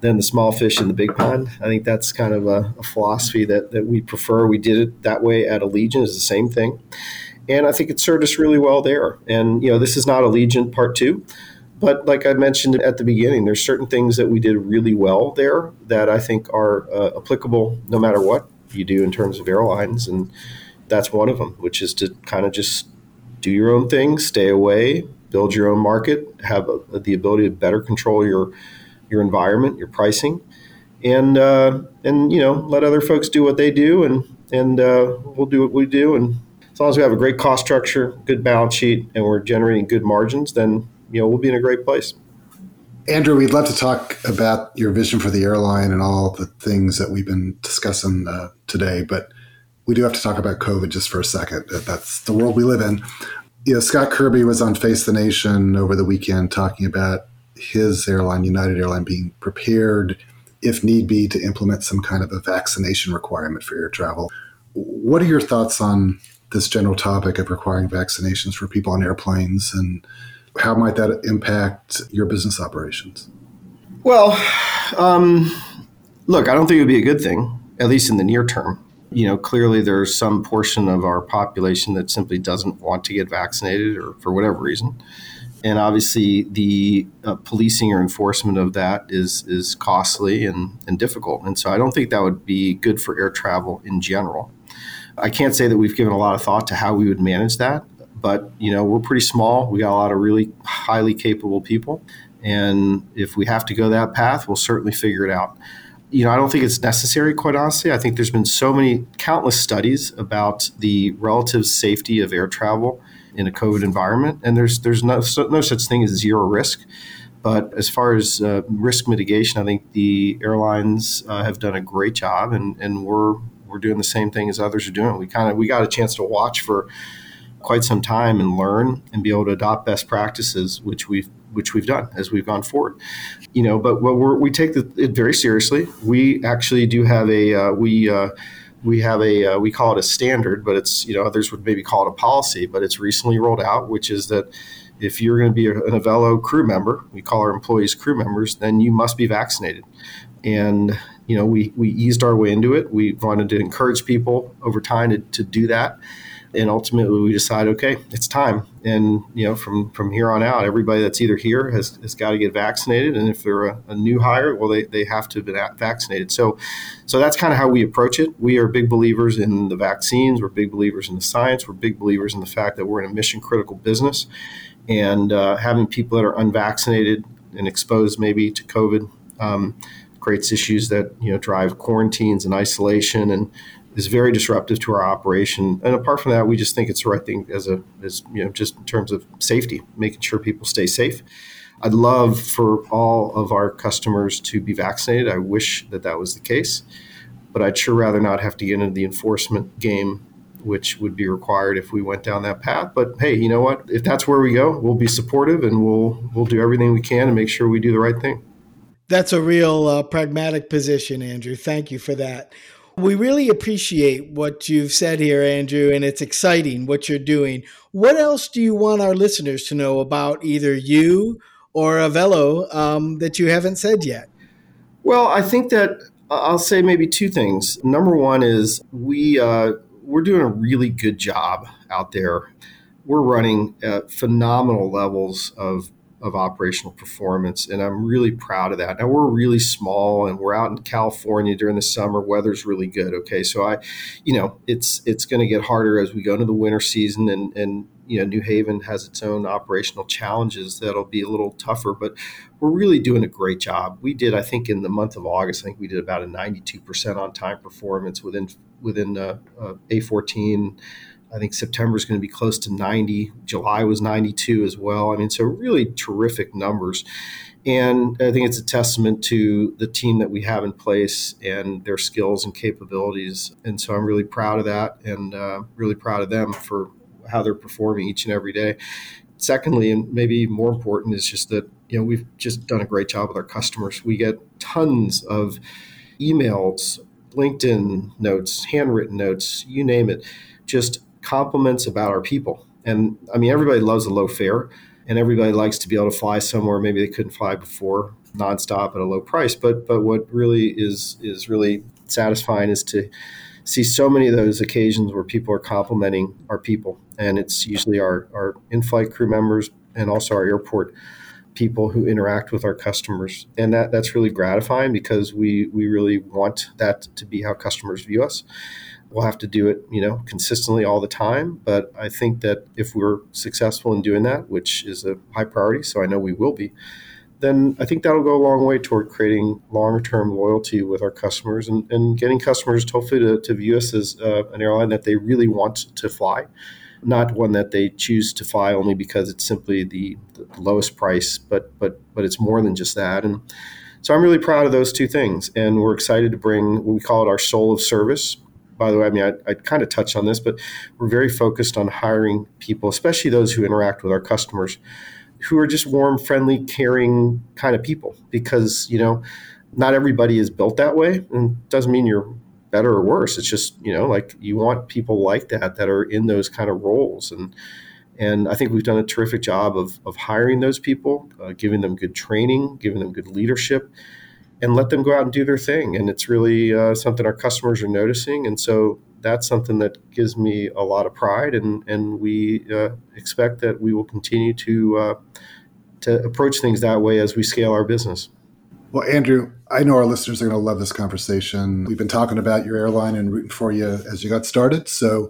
than the small fish in the big pond. I think that's kind of a, a philosophy that, that we prefer. We did it that way at Allegiant. It's the same thing. And I think it served us really well there. And, you know, this is not Allegiant part two, but like I mentioned at the beginning, there's certain things that we did really well there that I think are uh, applicable no matter what you do in terms of airlines. And that's one of them, which is to kind of just do your own thing, stay away, build your own market, have a, the ability to better control your your environment, your pricing, and, uh, and you know, let other folks do what they do, and, and uh, we'll do what we do. And as long as we have a great cost structure, good balance sheet, and we're generating good margins, then you know we'll be in a great place. Andrew, we'd love to talk about your vision for the airline and all the things that we've been discussing uh, today, but we do have to talk about COVID just for a second. That's the world we live in. You know, Scott Kirby was on Face the Nation over the weekend talking about his airline, United Airlines, being prepared, if need be, to implement some kind of a vaccination requirement for air travel. What are your thoughts on this general topic of requiring vaccinations for people on airplanes, and how might that impact your business operations? Well, um, look, I don't think it would be a good thing, at least in the near term. You know, clearly there's some portion of our population that simply doesn't want to get vaccinated or for whatever reason. And obviously the uh, policing or enforcement of that is is costly and, and difficult. And so I don't think that would be good for air travel in general. I can't say that we've given a lot of thought to how we would manage that, But, you know, we're pretty small. We got a lot of really highly capable people. And if we have to go that path, we'll certainly figure it out. You know, I don't think it's necessary, quite honestly. I think there's been so many countless studies about the relative safety of air travel in a COVID environment. And there's there's no, no such thing as zero risk. But as far as uh, risk mitigation, I think the airlines uh, have done a great job. And, and we're we're doing the same thing as others are doing. We kind of we got a chance to watch for quite some time and learn and be able to adopt best practices, which we've which we've done as we've gone forward, you know. But what we're, we take the, it very seriously. We actually do have a uh, we uh, we have a uh, we call it a standard, but it's, you know, others would maybe call it a policy, but it's recently rolled out, which is that if you're going to be a, an Avelo crew member, we call our employees crew members, then you must be vaccinated. And you know, we we eased our way into it. We wanted to encourage people over time to, to do that. And ultimately, we decide, okay, it's time. And, you know, from, from here on out, everybody that's either here has, has got to get vaccinated. And if they're a, a new hire, well, they, they have to have been vaccinated. So so that's kind of how we approach it. We are big believers in the vaccines. We're big believers in the science. We're big believers in the fact that we're in a mission-critical business. And uh, having people that are unvaccinated and exposed maybe to COVID um, creates issues that, you know, drive quarantines and isolation and is very disruptive to our operation. And apart from that, we just think it's the right thing as a, as you know, just in terms of safety, making sure people stay safe. I'd love for all of our customers to be vaccinated. I wish that that was the case, but I'd sure rather not have to get into the enforcement game, which would be required if we went down that path. But hey, you know what? If that's where we go, we'll be supportive and we'll we'll do everything we can to make sure we do the right thing. That's a real uh, pragmatic position, Andrew. Thank you for that. We really appreciate what you've said here, Andrew, and it's exciting what you're doing. What else do you want our listeners to know about either you or Avelo um, that you haven't said yet? Well, I think that I'll say maybe two things. Number one is we, uh, we're doing a really good job out there. We're running at phenomenal levels of of operational performance. And I'm really proud of that. Now we're really small and we're out in California during the summer, weather's really good. Okay. So I, you know, it's, it's going to get harder as we go into the winter season and, and, you know, New Haven has its own operational challenges that'll be a little tougher, but we're really doing a great job. We did, I think in the month of August, I think we did about a ninety-two percent on time performance within, within uh, uh, A fourteen. I think September is going to be close to ninety. July was ninety-two as well. I mean, so really terrific numbers. And I think it's a testament to the team that we have in place and their skills and capabilities. And so I'm really proud of that and uh, really proud of them for how they're performing each and every day. Secondly, and maybe more important, is just that, you know, we've just done a great job with our customers. We get tons of emails, LinkedIn notes, handwritten notes, you name it, just compliments about our people. And I mean, everybody loves a low fare and everybody likes to be able to fly somewhere maybe they couldn't fly before nonstop at a low price. But but what really is is really satisfying is to see so many of those occasions where people are complimenting our people. And it's usually our, our in-flight crew members and also our airport people who interact with our customers. And that that's really gratifying because we we really want that to be how customers view us. We'll have to do it, you know, consistently all the time. But I think that if we're successful in doing that, which is a high priority, so I know we will be, then I think that'll go a long way toward creating longer-term loyalty with our customers and, and getting customers hopefully to, to view us as uh, an airline that they really want to fly, not one that they choose to fly only because it's simply the, the lowest price, but but but it's more than just that. And so I'm really proud of those two things. And we're excited to bring what we call it our soul of service. By the way, I mean, I, I kind of touched on this, but we're very focused on hiring people, especially those who interact with our customers, who are just warm, friendly, caring kind of people, because, you know, not everybody is built that way. And it doesn't mean you're better or worse. It's just, you know, like you want people like that, that are in those kind of roles. And and I think we've done a terrific job of, of hiring those people, uh, giving them good training, giving them good leadership, and let them go out and do their thing. And it's really uh, something our customers are noticing. And so that's something that gives me a lot of pride. And, and we uh, expect that we will continue to uh, to approach things that way as we scale our business. Well, Andrew, I know our listeners are going to love this conversation. We've been talking about your airline and rooting for you as you got started. So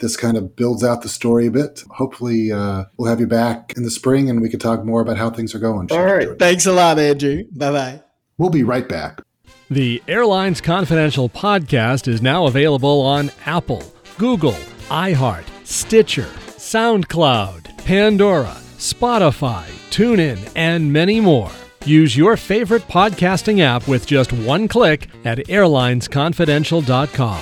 this kind of builds out the story a bit. Hopefully uh, we'll have you back in the spring and we can talk more about how things are going. All right. Thanks a lot, Andrew. Bye-bye. We'll be right back. The Airlines Confidential podcast is now available on Apple, Google, iHeart, Stitcher, SoundCloud, Pandora, Spotify, TuneIn, and many more. Use your favorite podcasting app with just one click at airlines confidential dot com.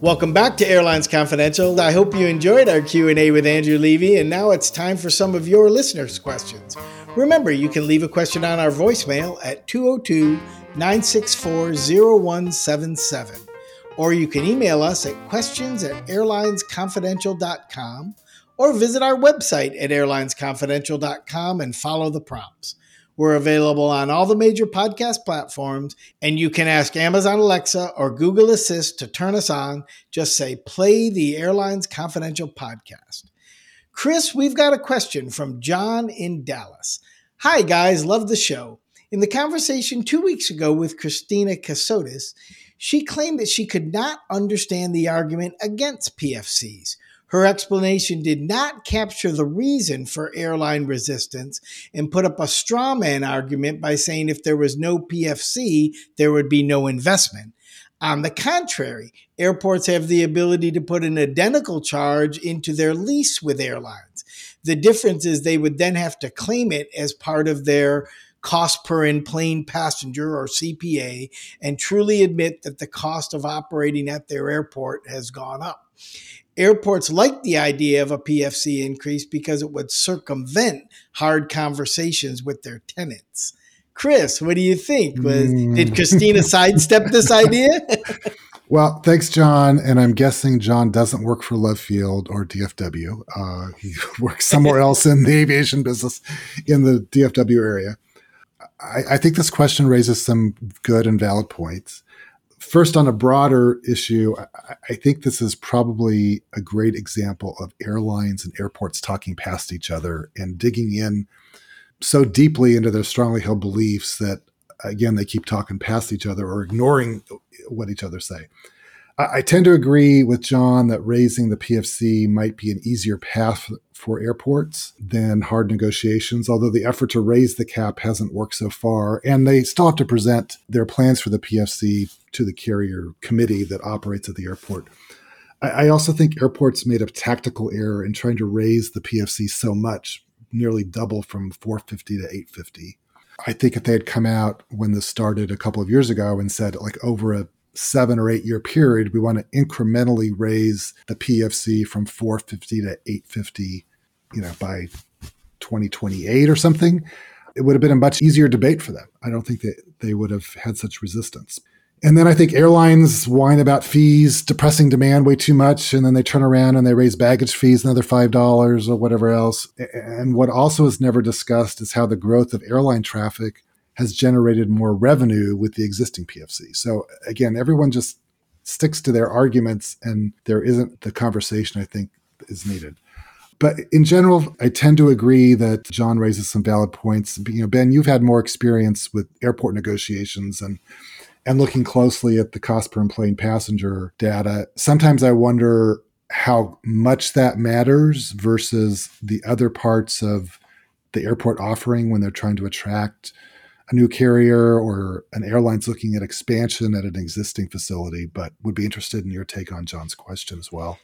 Welcome back to Airlines Confidential. I hope you enjoyed our Q and A with Andrew Levy, and now it's time for some of your listeners' questions. Remember, you can leave a question on our voicemail at two oh two, nine six four, oh one seven seven, or you can email us at questions at airlines confidential dot com, or visit our website at airlines confidential dot com and follow the prompts. We're available on all the major podcast platforms, and you can ask Amazon Alexa or Google Assist to turn us on. Just say, play the Airlines Confidential podcast. Chris, we've got a question from John in Dallas. Hi, guys. Love the show. In the conversation two weeks ago with Christina Cassotis, she claimed that she could not understand the argument against P F Cs. Her explanation did not capture the reason for airline resistance and put up a straw man argument by saying if there was no P F C, there would be no investment. On the contrary, airports have the ability to put an identical charge into their lease with airlines. The difference is they would then have to claim it as part of their cost per in-plane passenger, or C P A, and truly admit that the cost of operating at their airport has gone up. Airports like the idea of a P F C increase because it would circumvent hard conversations with their tenants. Chris, what do you think? Was, mm. Did Christina sidestep this idea? Well, thanks, John. And I'm guessing John doesn't work for Love Field or D F W. Uh, he works somewhere else in the aviation business in the D F W area. I, I think this question raises some good and valid points. First, on a broader issue, I, I think this is probably a great example of airlines and airports talking past each other and digging in so deeply into their strongly held beliefs that, again, they keep talking past each other or ignoring what each other say. I, I tend to agree with John that raising the P F C might be an easier path for airports than hard negotiations, although the effort to raise the cap hasn't worked so far, and they still have to present their plans for the P F C to the carrier committee that operates at the airport. I, I also think airports made a tactical error in trying to raise the P F C so much, nearly double from four fifty to eight fifty. I think if they had come out when this started a couple of years ago and said, like, over a seven or eight year period, we want to incrementally raise the P F C from four fifty to eight fifty, you know, by twenty twenty-eight or something, it would have been a much easier debate for them. I don't think that they would have had such resistance. And then I think airlines whine about fees, depressing demand way too much, and then they turn around and they raise baggage fees another five dollars or whatever else. And what also is never discussed is how the growth of airline traffic has generated more revenue with the existing P F C. So again, everyone just sticks to their arguments and there isn't the conversation I think is needed. But in general, I tend to agree that John raises some valid points. You know, Ben, you've had more experience with airport negotiations and and looking closely at the cost per in-plane passenger data. Sometimes I wonder how much that matters versus the other parts of the airport offering when they're trying to attract a new carrier or an airline's looking at expansion at an existing facility, but would be interested in your take on John's question as well.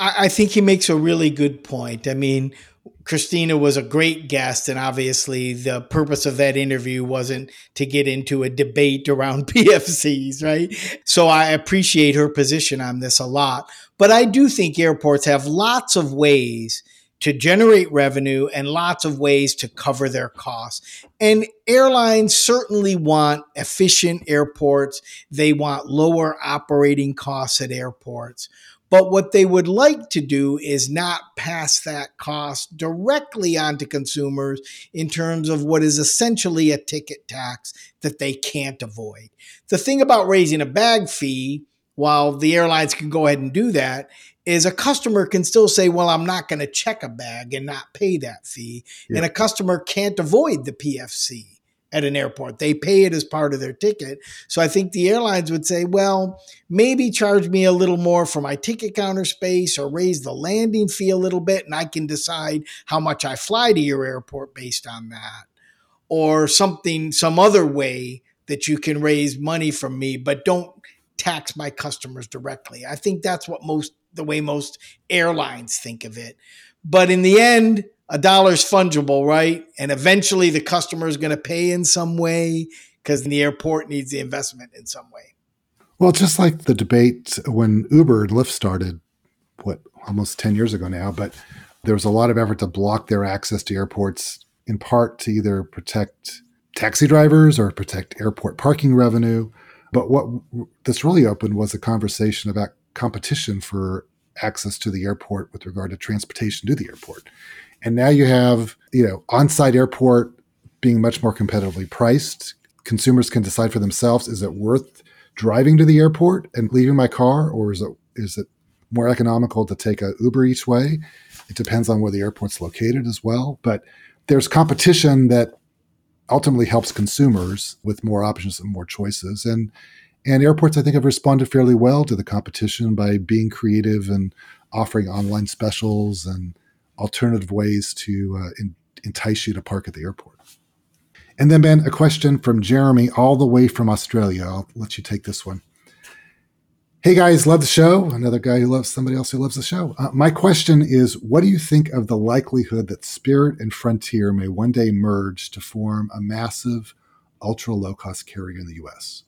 I think he makes a really good point. I mean, Christina was a great guest, and obviously the purpose of that interview wasn't to get into a debate around P F Cs, right? So I appreciate her position on this a lot. But I do think airports have lots of ways to generate revenue and lots of ways to cover their costs. And airlines certainly want efficient airports. They want lower operating costs at airports. But what they would like to do is not pass that cost directly onto consumers in terms of what is essentially a ticket tax that they can't avoid. The thing about raising a bag fee, while the airlines can go ahead and do that, is a customer can still say, well, I'm not going to check a bag and not pay that fee. Yeah. And a customer can't avoid the P F C. at an airport. They pay it as part of their ticket. So I think the airlines would say, well, maybe charge me a little more for my ticket counter space or raise the landing fee a little bit, and I can decide how much I fly to your airport based on that, or something, some other way that you can raise money from me, but don't tax my customers directly. I think that's what most, the way most airlines think of it. But in the end, a dollar's fungible, right? And eventually the customer is going to pay in some way because the airport needs the investment in some way. Well, just like the debate when Uber and Lyft started, what, almost ten years ago now, but there was a lot of effort to block their access to airports, in part to either protect taxi drivers or protect airport parking revenue. But what this really opened was a conversation about competition for access to the airport with regard to transportation to the airport. And now you have, you know, on-site airport being much more competitively priced. Consumers can decide for themselves, is it worth driving to the airport and leaving my car, or is it is it more economical to take an Uber each way? It depends on where the airport's located as well. But there's competition that ultimately helps consumers with more options and more choices. And and airports, I think, have responded fairly well to the competition by being creative and offering online specials and alternative ways to uh, in, entice you to park at the airport. And then, Ben, a question from Jeremy all the way from Australia. I'll let you take this one. Hey, guys, love the show. Another guy who loves somebody else who loves the show. Uh, my question is, what do you think of the likelihood that Spirit and Frontier may one day merge to form a massive ultra-low-cost carrier in the U S?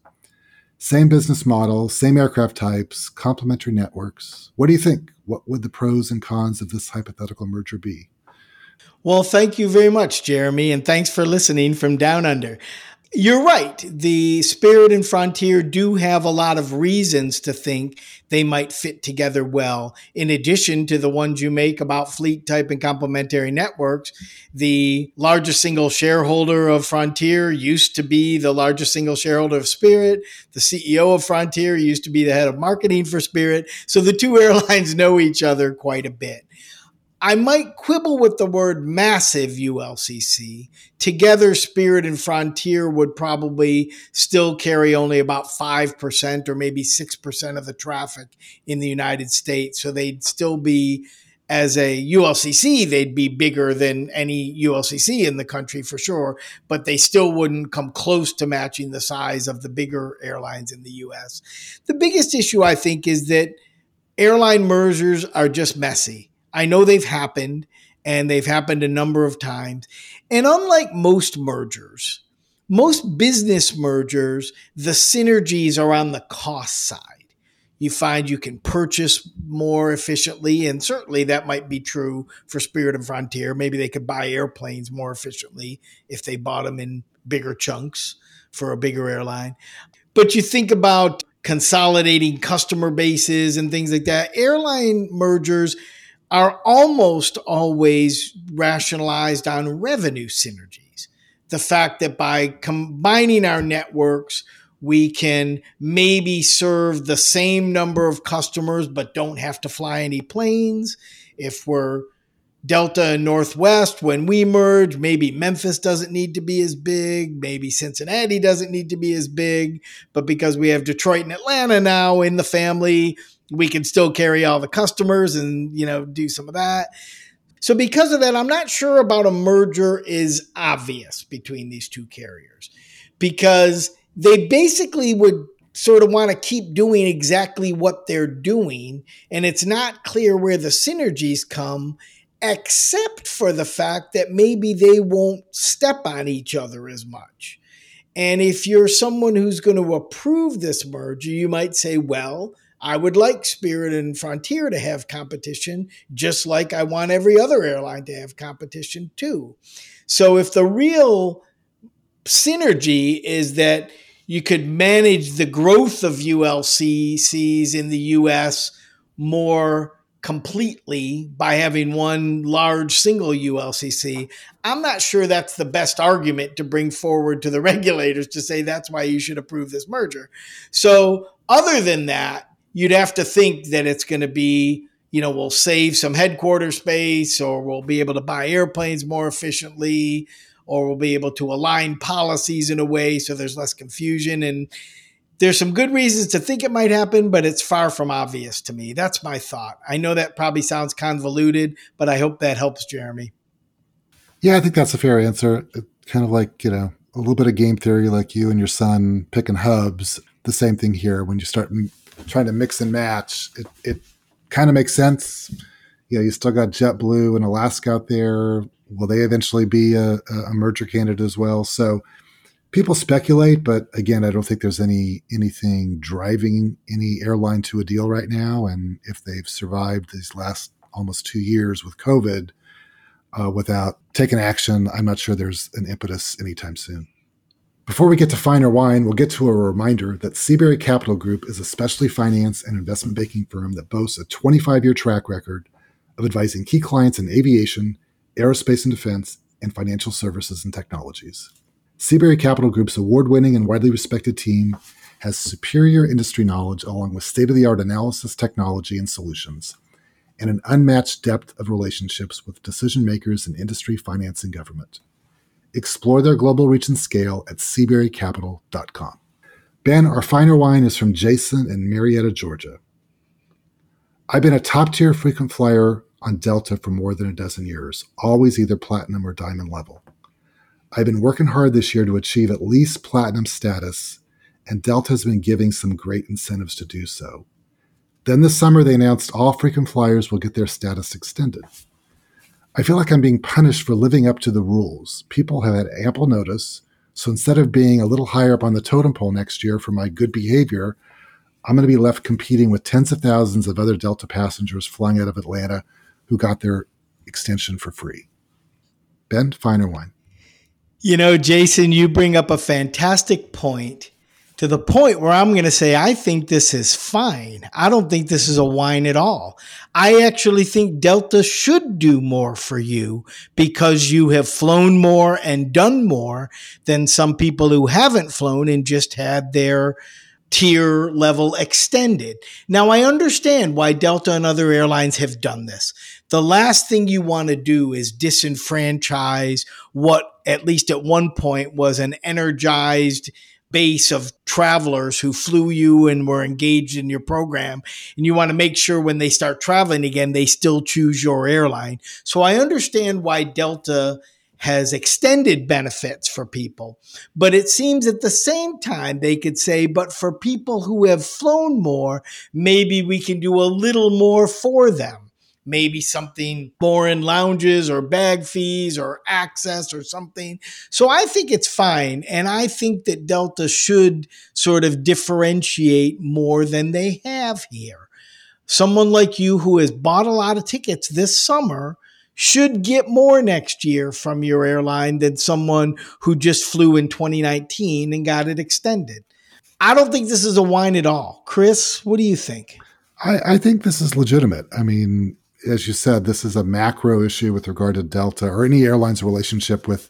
Same business model, same aircraft types, complementary networks. What do you think? What would the pros and cons of this hypothetical merger be? Well, thank you very much, Jeremy, and thanks for listening from Down Under. You're right. The Spirit and Frontier do have a lot of reasons to think they might fit together well. In addition to the ones you make about fleet type and complementary networks, the largest single shareholder of Frontier used to be the largest single shareholder of Spirit. The C E O of Frontier used to be the head of marketing for Spirit. So the two airlines know each other quite a bit. I might quibble with the word massive U L C C. Together, Spirit and Frontier would probably still carry only about five percent or maybe six percent of the traffic in the United States. So they'd still be, as a U L C C, they'd be bigger than any U L C C in the country for sure, but they still wouldn't come close to matching the size of the bigger airlines in the U S. The biggest issue, I think, is that airline mergers are just messy. I know they've happened, and they've happened a number of times. And unlike most mergers, most business mergers, the synergies are on the cost side. You find you can purchase more efficiently, and certainly that might be true for Spirit and Frontier. Maybe they could buy airplanes more efficiently if they bought them in bigger chunks for a bigger airline. But you think about consolidating customer bases and things like that. Airline mergers are almost always rationalized on revenue synergies. The fact that by combining our networks, we can maybe serve the same number of customers, but don't have to fly any planes. If we're Delta and Northwest, when we merge, maybe Memphis doesn't need to be as big. Maybe Cincinnati doesn't need to be as big. But because we have Detroit and Atlanta now in the family, we can still carry all the customers and, you know, do some of that. So because of that, I'm not sure about a merger is obvious between these two carriers, because they basically would sort of want to keep doing exactly what they're doing. And it's not clear where the synergies come, except for the fact that maybe they won't step on each other as much. And if you're someone who's going to approve this merger, you might say, well, I would like Spirit and Frontier to have competition, just like I want every other airline to have competition too. So if the real synergy is that you could manage the growth of U L C Cs in the U S more completely by having one large single U L C C, I'm not sure that's the best argument to bring forward to the regulators to say that's why you should approve this merger. So other than that, you'd have to think that it's going to be, you know, we'll save some headquarter space, or we'll be able to buy airplanes more efficiently, or we'll be able to align policies in a way so there's less confusion. And there's some good reasons to think it might happen, but it's far from obvious to me. That's my thought. I know that probably sounds convoluted, but I hope that helps, Jeremy. Yeah, I think that's a fair answer. Kind of like, you know, a little bit of game theory, like you and your son picking hubs. The same thing here. When you start m- trying to mix and match, it, it kind of makes sense. You know, you still got JetBlue and Alaska out there. Will they eventually be a, a merger candidate as well? So people speculate, but again, I don't think there's any anything driving any airline to a deal right now. And if they've survived these last almost two years with COVID uh, without taking action, I'm not sure there's an impetus anytime soon. Before we get to finer wine, we'll get to a reminder that Seabury Capital Group is a specialty finance and investment banking firm that boasts a twenty-five year track record of advising key clients in aviation, aerospace and defense, and financial services and technologies. Seabury Capital Group's award-winning and widely respected team has superior industry knowledge along with state-of-the-art analysis, technology, and solutions, and an unmatched depth of relationships with decision-makers in industry, finance, and government. Explore their global reach and scale at seabury capital dot com. Ben, our finer wine is from Jason in Marietta, Georgia. I've been a top-tier frequent flyer on Delta for more than a dozen years, always either platinum or diamond level. I've been working hard this year to achieve at least platinum status, and Delta has been giving some great incentives to do so. Then this summer, they announced all frequent flyers will get their status extended. I feel like I'm being punished for living up to the rules. People have had ample notice, so instead of being a little higher up on the totem pole next year for my good behavior, I'm going to be left competing with tens of thousands of other Delta passengers flying out of Atlanta who got their extension for free. Ben, finer wine. You know, Jason, you bring up a fantastic point, to the point where I'm going to say, I think this is fine. I don't think this is a whine at all. I actually think Delta should do more for you because you have flown more and done more than some people who haven't flown and just had their tier level extended. Now, I understand why Delta and other airlines have done this. The last thing you want to do is disenfranchise what, at least at one point, was an energized base of travelers who flew you and were engaged in your program. And you want to make sure when they start traveling again, they still choose your airline. So I understand why Delta has extended benefits for people. But it seems at the same time, they could say, but for people who have flown more, maybe we can do a little more for them. Maybe something more in lounges or bag fees or access or something. So I think it's fine. And I think that Delta should sort of differentiate more than they have here. Someone like you who has bought a lot of tickets this summer should get more next year from your airline than someone who just flew in twenty nineteen and got it extended. I don't think this is a whine at all. Chris, what do you think? I, I think this is legitimate. I mean, as you said, this is a macro issue with regard to Delta or any airline's relationship with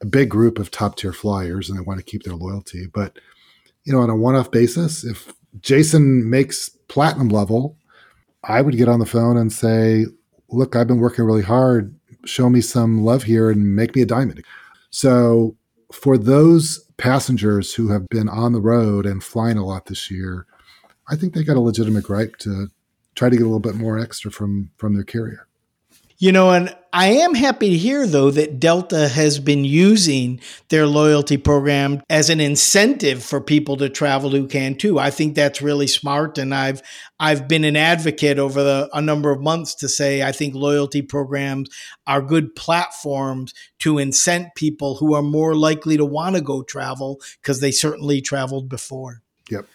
a big group of top-tier flyers, and they want to keep their loyalty. But, you know, on a one-off basis, if Jason makes platinum level, I would get on the phone and say, look, I've been working really hard. Show me some love here and make me a diamond. So for those passengers who have been on the road and flying a lot this year, I think they got a legitimate gripe to try to get a little bit more extra from, from their carrier. You know, and I am happy to hear, though, that Delta has been using their loyalty program as an incentive for people to travel who can, too. I think that's really smart, and I've I've been an advocate over the, a number of months to say I think loyalty programs are good platforms to incent people who are more likely to want to go travel because they certainly traveled before. Yep.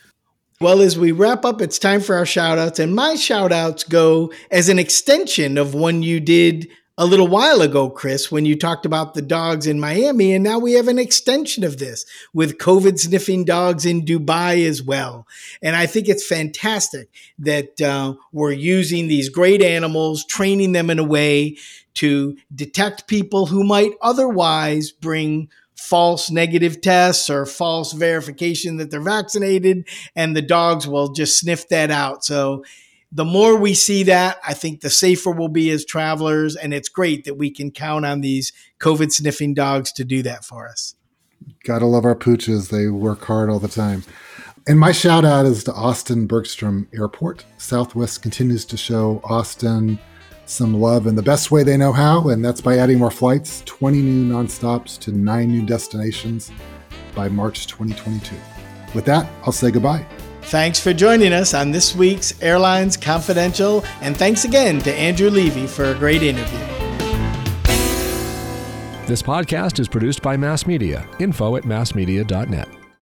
Well, as we wrap up, it's time for our shout-outs, and my shout-outs go as an extension of one you did a little while ago, Chris, when you talked about the dogs in Miami, and now we have an extension of this with COVID-sniffing dogs in Dubai as well. And I think it's fantastic that uh, we're using these great animals, training them in a way to detect people who might otherwise bring false negative tests or false verification that they're vaccinated, and the dogs will just sniff that out. So the more we see that, I think the safer we'll be as travelers. And it's great that we can count on these COVID sniffing dogs to do that for us. Gotta love our pooches. They work hard all the time. And my shout out is to Austin Bergstrom Airport. Southwest continues to show Austin some love in the best way they know how, and that's by adding more flights, twenty new nonstops to nine new destinations by March twenty twenty-two. With that, I'll say goodbye. Thanks for joining us on this week's Airlines Confidential, and thanks again to Andrew Levy for a great interview. This podcast is produced by Mass Media. Info at massmedia dot net.